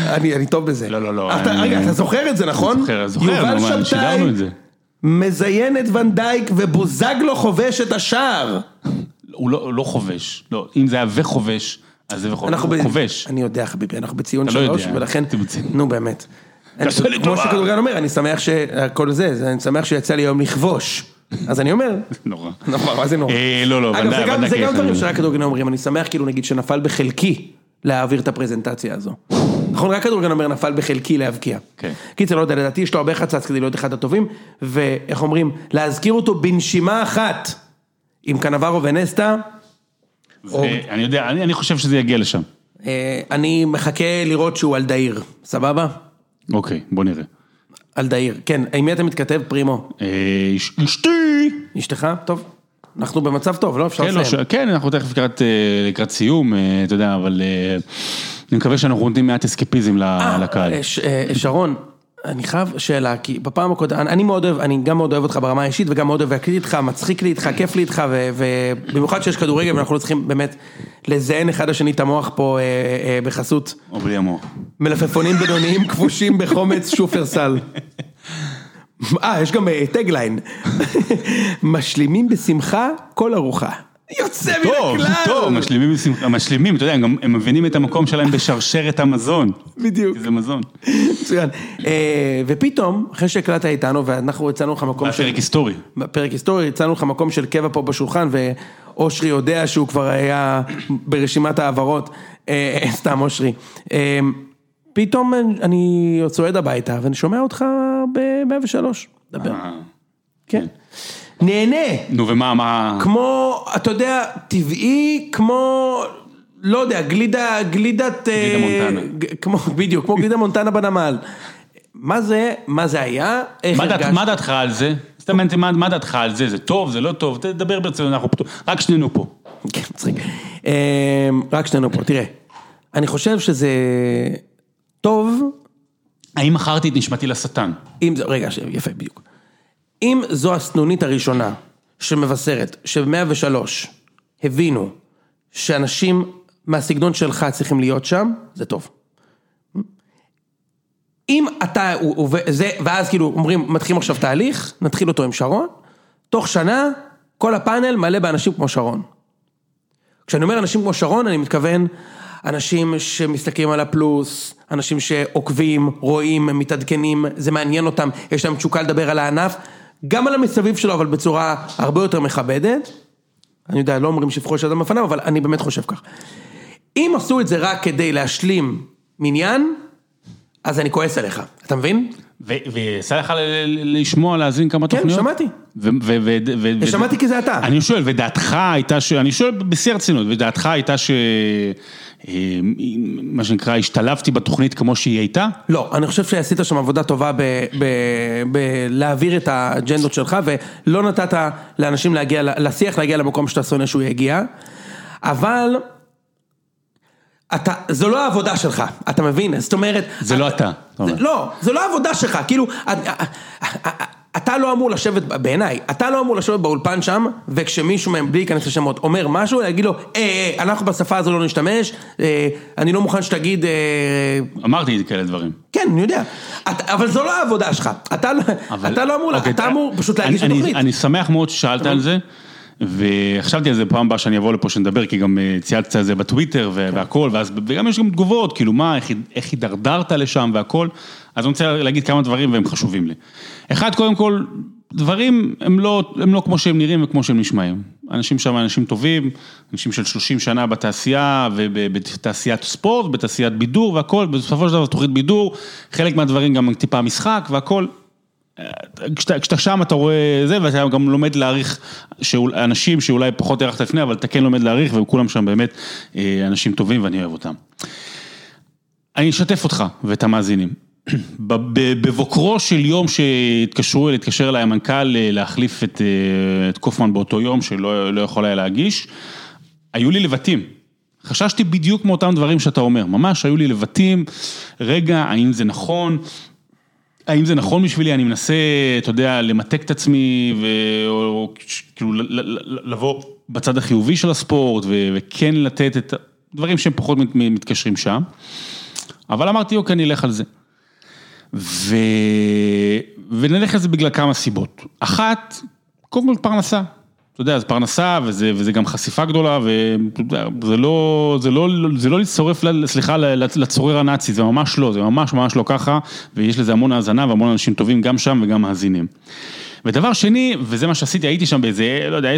אני טוב בזה. לא. רגע, אתה זוכר את זה, נכון? זוכר. יובל שבתאי מזיין את ונדייק ובוזגלו חובש את השער. הוא לא חובש. לא, אם זה היה וחובש, אז זה וחובש. אני יודע, חביבי, אנחנו בציון 3, ולכן... נו, באמת. כמו שכדורגן אומר, אני שמח שכל זה, אני שמח שיצא לי היום לכבוש, אז אני אומר נורא, מה זה נורא? אגב, זה גם דברים שרק כדורגן אומרים, אני שמח כאילו נגיד שנפל בחלקי להעביר את הפרזנטציה הזו, נכון? רק כדורגן אומר נפל בחלקי להבקיע, כי זה לא יודע, לדעתי יש לו הרבה חצץ כדי להיות אחד הטובים, ואיך אומרים, להזכיר אותו בנשימה אחת עם קנברו ונסטה, אני יודע, אני חושב שזה יגיע לשם, אני מחכה לראות שהוא על דהיר, סבבה? אוקיי, בוא נראה. על דהיר, כן, עם מי אתה מתכתב פרימו? אשתי! אשתך? טוב, אנחנו במצב טוב, לא? אפשר לסיים. כן, אנחנו תכף לקראת סיום, אתה יודע, אבל אני מקווה שאנחנו נותנים מעט אסקפיזם לקהל. שרון, אני חייב שאלה, כי בפעם הקודמת, אני גם מאוד אוהב אותך ברמה האישית, וגם מאוד אוהב להקליט איתך, מצחיק לי איתך, כיף לי איתך, ובמיוחד שיש כדורגל, ואנחנו צריכים באמת לזהן אחד השני את המוח פה בחסות. או בלי המוח. מלפפונים בינוניים כבושים בחומץ שופרסל. יש גם טגליין. משלימים בשמחה כל ארוחה. יוצא מן הכלל. טוב, משלימים בשמחה. משלימים, אתה יודע, הם מבינים את המקום שלהם בשרשרת המזון. בדיוק. זה מזון. מצוין. ופתאום, אחרי שהקלטת איתנו, ואנחנו הצענו לך מקום של... פרק היסטורי. פרק היסטורי, הצענו לך מקום של קבע פה בשולחן, ואושרי יודע שהוא כבר היה ברשימת העברות. סתם, אושרי. פתאום אני צועד הביתה, ואני שומע אותך ב-103. דבר. כן. נהנה. נו, ומה, מה... כמו, אתה יודע, טבעי, כמו, לא יודע, גלידת... גלידה מונטנה. בדיוק, כמו גלידה מונטנה בנמל. מה זה? מה זה היה? מה דעתך על זה? סתם, מה דעתך על זה? זה טוב, זה לא טוב? תדבר ברצינות, אנחנו פתוח. רק שנינו פה. כן, מצחיק. רק שנינו פה, תראה. אני חושב שזה... טוב. האם אחרתי את נשמתי לשטן? רגע, יפה, בדיוק. אם זו הסנונית הראשונה שמבשרת, שב-103 הבינו שאנשים מהסגנון שלך צריכים להיות שם, זה טוב. אם אתה, ואז כאילו אומרים, מתחילים עכשיו תהליך, נתחיל אותו עם שרון, תוך שנה כל הפאנל מלא באנשים כמו שרון. כשאני אומר אנשים כמו שרון, אני מתכוון... אנשים שמסתכלים על הפלוס, אנשים שעוקבים, רואים, מתעדכנים, זה מעניין אותם, יש להם תשוקה לדבר על הענף, גם על המסביב שלו, אבל בצורה הרבה יותר מכבדת. אני יודע, לא אומרים שפחו של אדם בפניו, אבל אני באמת חושב כך. אם עשו את זה רק כדי להשלים מניין, אז אני כועס עליך, אתה מבין? ועשה לך לשמוע, להזין כמה תוכניות? כן, שמעתי. שמעתי כי זה אתה. אני שואל, ודעתך הייתה, אני שואל בשיא הרצינות, ודעתך הייתה ש... מה שנקרא, השתלבתי בתוכנית כמו שהיא הייתה? לא, אני חושב שעשית שם עבודה טובה בלהעביר את האג'נדות שלך, ולא נתת לאנשים להגיע, לשיח להגיע למקום שאתה שונא שהוא יגיע, אבל... זו לא העבודה שלך, אתה מבין? זאת אומרת... זה לא אתה. לא, זו לא העבודה שלך, כאילו... אתה לא אמור לשבת, בעיניי, אתה לא אמור לשבת באולפן שם, וכשמישהו מהם בלי להיכנס לשמות אומר משהו, להגיד לו, אנחנו בשפה הזו לא נשתמש, אני לא מוכן שתגיד... אמרתי את כאלה דברים. כן, אני יודע. אבל זו לא העבודה שלך. אתה לא אמור, אתה אמור פשוט להגיש לתוכנית. אני שמח מאוד ששאלת על זה, וחשבתי על זה פעם הבאה שאני אבוא לפה שנדבר, כי גם צייצת על זה בטוויטר והכל, וגם יש גם תגובות, כאילו מה, איך הידרדרת לשם והכל, אז אני רוצה להגיד כמה דברים והם חשובים לי. אחד, קודם כל, דברים הם לא כמו שהם נראים וכמו שהם נשמעים. אנשים שם, אנשים טובים, אנשים של 30 שנה בתעשייה, ובתעשיית ספורט, בתעשיית בידור והכל, בסופו של דבר תוכנית בידור, חלק מהדברים גם טיפה משחק והכל, כשאתה שם אתה רואה זה, ואתה גם לומד להעריך אנשים שאולי פחות הערכת לפני, אבל אתה כן לומד להעריך, וכולם שם באמת אנשים טובים, ואני אוהב אותם. אני אשתף אותך ואת המאזינים. בבוקרו של יום שהתקשר אליי המנכ"ל להחליף את קופמן באותו יום, שלא יכול היה להגיש, היו לי לבטים. חששתי בדיוק מאותם דברים שאתה אומר. ממש, היו לי לבטים. רגע, האם זה נכון? האם זה נכון בשבילי? אני מנסה, אתה יודע, למתק את עצמי, או כאילו לבוא בצד החיובי של הספורט, וכן לתת את הדברים שהם פחות מתקשרים שם. אבל אמרתי, אוקיי, אני אלך על זה. ונלך על זה בגלל כמה סיבות. אחת, קודם כל פרנסה. אתה יודע, זה פרנסה, וזה גם חשיפה גדולה, וזה לא לצורף, סליחה, לצורר הנאצי, זה ממש לא, זה ממש לא ככה, ויש לזה המון האזנה, והמון אנשים טובים גם שם וגם מאזינים. ודבר שני, וזה מה שעשיתי, הייתי שם באיזה, לא יודע,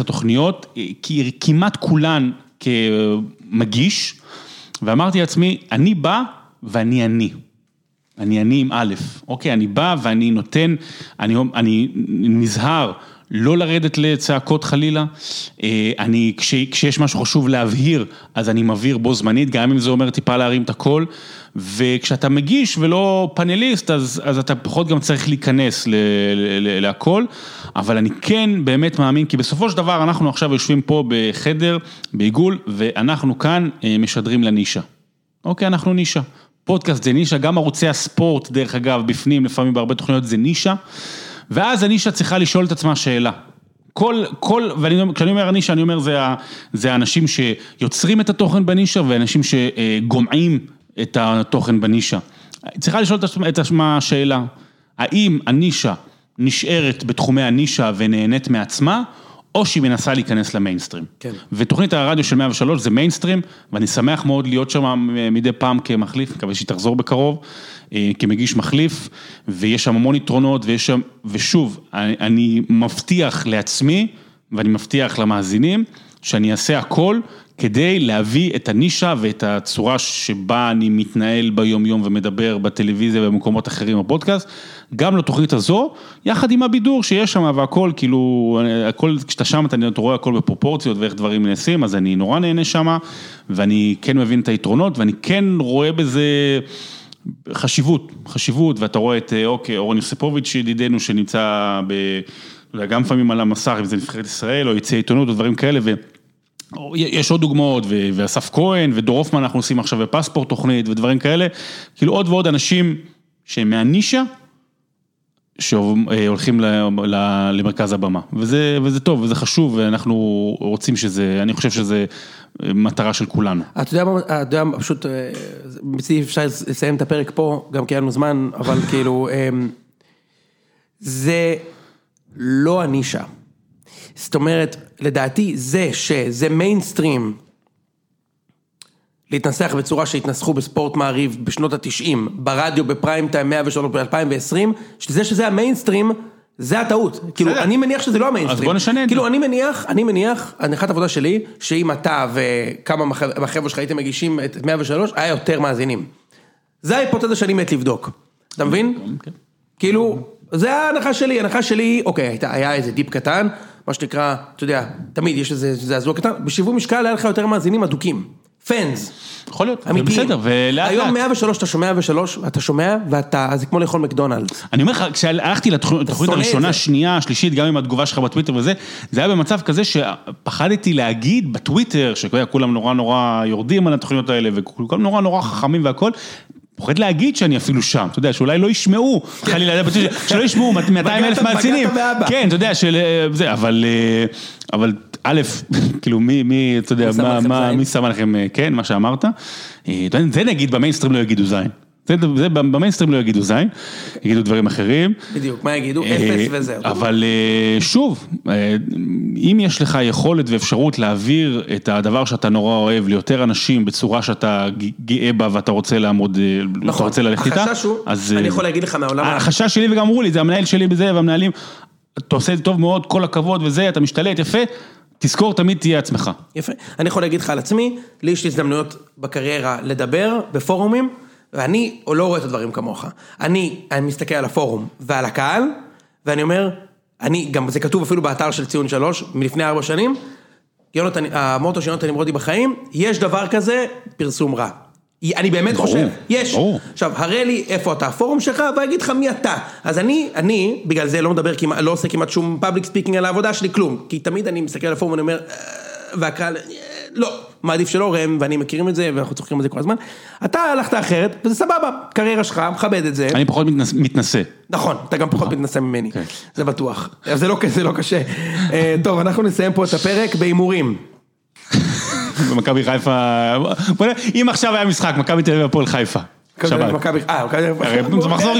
10-12 תוכניות, כי כמעט כולן כמגיש, ואמרתי לעצמי, אני בא ואני. אני עם א', אוקיי, אני בא ואני נותן, אני נזהר, לא לרדת לצעקות חלילה, אני, כשיש משהו חשוב להבהיר, אז אני מבהיר בו זמנית, גם אם זה אומר טיפה להרים את הכל, וכשאתה מגיש ולא פאנליסט, אז אתה פחות גם צריך להיכנס להכל, אבל אני כן באמת מאמין, כי בסופו של דבר אנחנו עכשיו יושבים פה בחדר, בעיגול, ואנחנו כאן משדרים לנישה. אוקיי, אנחנו נישה. פודקאסט זה נישה, גם ערוצי הספורט, דרך אגב, בפנים, לפעמים בהרבה תוכניות זה נישה, ואז הנישה צריכה לשאול את עצמה שאלה. כשאני אומר הנישה, אני אומר זה האנשים שיוצרים את התוכן בנישה, ואנשים שגומעים את התוכן בנישה. צריכה לשאול את עצמה שאלה, האם הנישה נשארת בתחומי הנישה ונהנית מעצמה, או שהיא מנסה להיכנס למיינסטרים. כן. ותוכנית הרדיו של 103 זה מיינסטרים, ואני שמח מאוד להיות שם מדי פעם כמחליף, מקווה שהיא תחזור בקרוב, כמגיש מחליף, ויש שם המון יתרונות, ושוב, אני מבטיח לעצמי, ואני מבטיח למאזינים, שאני אעשה הכל כדי להביא את הנישה ואת הצורה שבה אני מתנהל ביום יום ומדבר בטלוויזיה ובמקומות אחרים בפודקאסט, גם לתוכנית הזו, יחד עם הבידור שיש שם והכל, כאילו, כשאתה שם אתה רואה הכל בפרופורציות ואיך דברים נעשים, אז אני נורא נהנה שם, ואני כן מבין את היתרונות, ואני כן רואה בזה חשיבות, ואתה רואה את, אוקיי, אורן יוסיפוביץ' ידידנו שנמצא גם פעמים על המסך, אם זה נבחרת ישראל, או יצא עיתונות ודברים כאלה, יש עוד דוגמאות, ואסף כהן, ודורופמן, אנחנו עושים עכשיו בפספורט תוכנית, ודברים כאלה, כאילו עוד ועוד אנשים שהם מהנישה, שהולכים למרכז הבמה, וזה טוב, וזה חשוב, ואנחנו רוצים שזה, אני חושב שזה מטרה של כולנו. אתה יודע, פשוט, בצעי אפשר לסיים את הפרק פה, גם כי היה לנו זמן, אבל כאילו, זה לא הנישה. זאת אומרת, לדעתי זה שזה מיינסטרים להתנסח בצורה שהתנסחו בספורט מעריב בשנות ה-90, ברדיו בפריים טיים 103 ב-2020, שזה המיינסטרים, זה הטעות. כאילו, אני מניח שזה לא המיינסטרים. אז בוא נשנה. כאילו, אני מניח, הנחת עבודה שלי, שאם אתה וכמה מהחבר'ה שלך הייתם מגישים את 103, היה יותר מאזינים. זה ההיפותזה שאני מת לבדוק. אתה מבין? כן. כאילו, זה ההנחה שלי, אוקיי, היה איזה דיפ קטן, מה שנקרא, אתה יודע, תמיד יש איזה זעזוע קטן, בשיווי משקל היה לך יותר מאזינים אדוקים, פנס. יכול להיות, זה בסדר, ולאט. היום 103 אתה שומע, זה כמו לאכול מקדונלדס. אני אומר לך, כשהלכתי לתוכנית הראשונה, שנייה, השלישית, גם עם התגובה שלך בטוויטר וזה, זה היה במצב כזה שפחדתי להגיד בטוויטר, שכולם נורא נורא יורדים על התוכניות האלה, וכולם נורא נורא חכמים והכל, פוחד להגיד שאני אפילו שם, אתה יודע, שאולי לא ישמעו, חלילה, שלא ישמעו 200,000 מאזינים, כן, אתה יודע, אבל א', כאילו, מי, אתה יודע, מי שם לכם, כן, מה שאמרת, זה נגיד, במיינסטרים לא יגידו זין, זה במיינסטרים לא יגידו זין, יגידו דברים אחרים. בדיוק, מה יגידו? אפס וזהו. אבל שוב, אם יש לך יכולת ואפשרות להעביר את הדבר שאתה נורא אוהב ליותר אנשים בצורה שאתה גאה בה ואתה רוצה לעמוד, אתה רוצה ללכת איתה. החשש הוא, אני יכול להגיד לך מהעולם. החשש שלי וגם אמרו לי, זה המנהל שלי בזה והמנהלים, אתה עושה את זה טוב מאוד, כל הכבוד וזה, אתה משתלט, יפה. תזכור, תמיד תהיה עצמך. יפה. אני יכול להגיד לך על עצמי, לי יש הזדמנויות בקריירה לדבר בפורומים. ואני לא רואה את הדברים כמוך. אני מסתכל על הפורום ועל הקהל, ואני אומר, גם זה כתוב אפילו באתר של ציון 3, מלפני 4 שנים, המוטו של יונתן נמרודי בחיים, יש דבר כזה, פרסום רע. אני באמת חושב, יש. עכשיו, הראה לי איפה אתה, הפורום שלך, והגיד לך מי אתה. אז אני, בגלל זה לא מדבר, לא עושה כמעט שום public speaking על העבודה שלי, כלום. כי תמיד אני מסתכל על הפורום ואני אומר, והקהל, לא. מעדיף שלא רם, ואני מכירים את זה, ואנחנו צוחקים את זה כל הזמן. אתה הלכת אחרת, וזה סבבה, קריירה שלך, מכבד את זה. אני פחות מתנסה. נכון, אתה גם פחות מתנסה ממני. זה בטוח. זה לא קשה. טוב, אנחנו נסיים פה את הפרק בהימורים. במכבי חיפה, אם עכשיו היה משחק, מכבי תל אביב הפועל חיפה. זה מחזור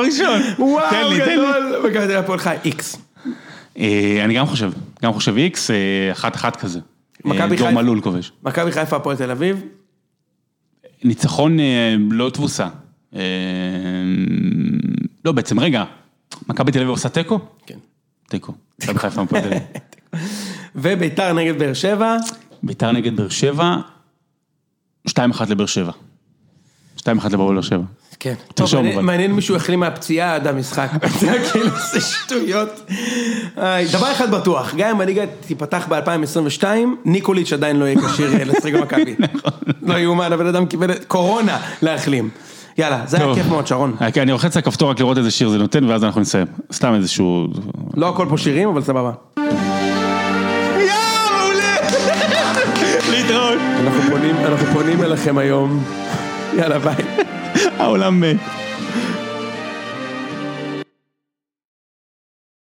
ראשון. וואו, גדול, מכבי תל אביב הפועל חיפה, איקס. אני גם חושב איקס, 1-1 כזה. דור מלול כובש. מכבי חיפה הפועל תל אביב? ניצחון לא תבוסה. לא, בעצם רגע, מכבי תל אביב עושה תיקו? כן. תיקו. מכבי חיפה הפועל תל אביב. וביתר נגד באר שבע? ביתר נגד באר שבע, 2-1 לבאר שבע. כן. מעניין מישהו החלים מהפציעה עד המשחק. זה כאילו, זה שטויות. דבר אחד בטוח, גם אם הליגה תיפתח ב-2022, ניקוליץ' עדיין לא יהיה כשיר לשחק במכבי. לא יאומן, אבל אדם קיבל קורונה להחלים. יאללה, זה היה כיף מאוד, שרון. אני רוחץ הכפתור רק לראות איזה שיר זה נותן, ואז אנחנו נסיים. סתם איזשהו... לא הכל פה שירים, אבל סבבה. להתראות. אנחנו פונים אליכם היום. יאללה, ביי. העולם מת.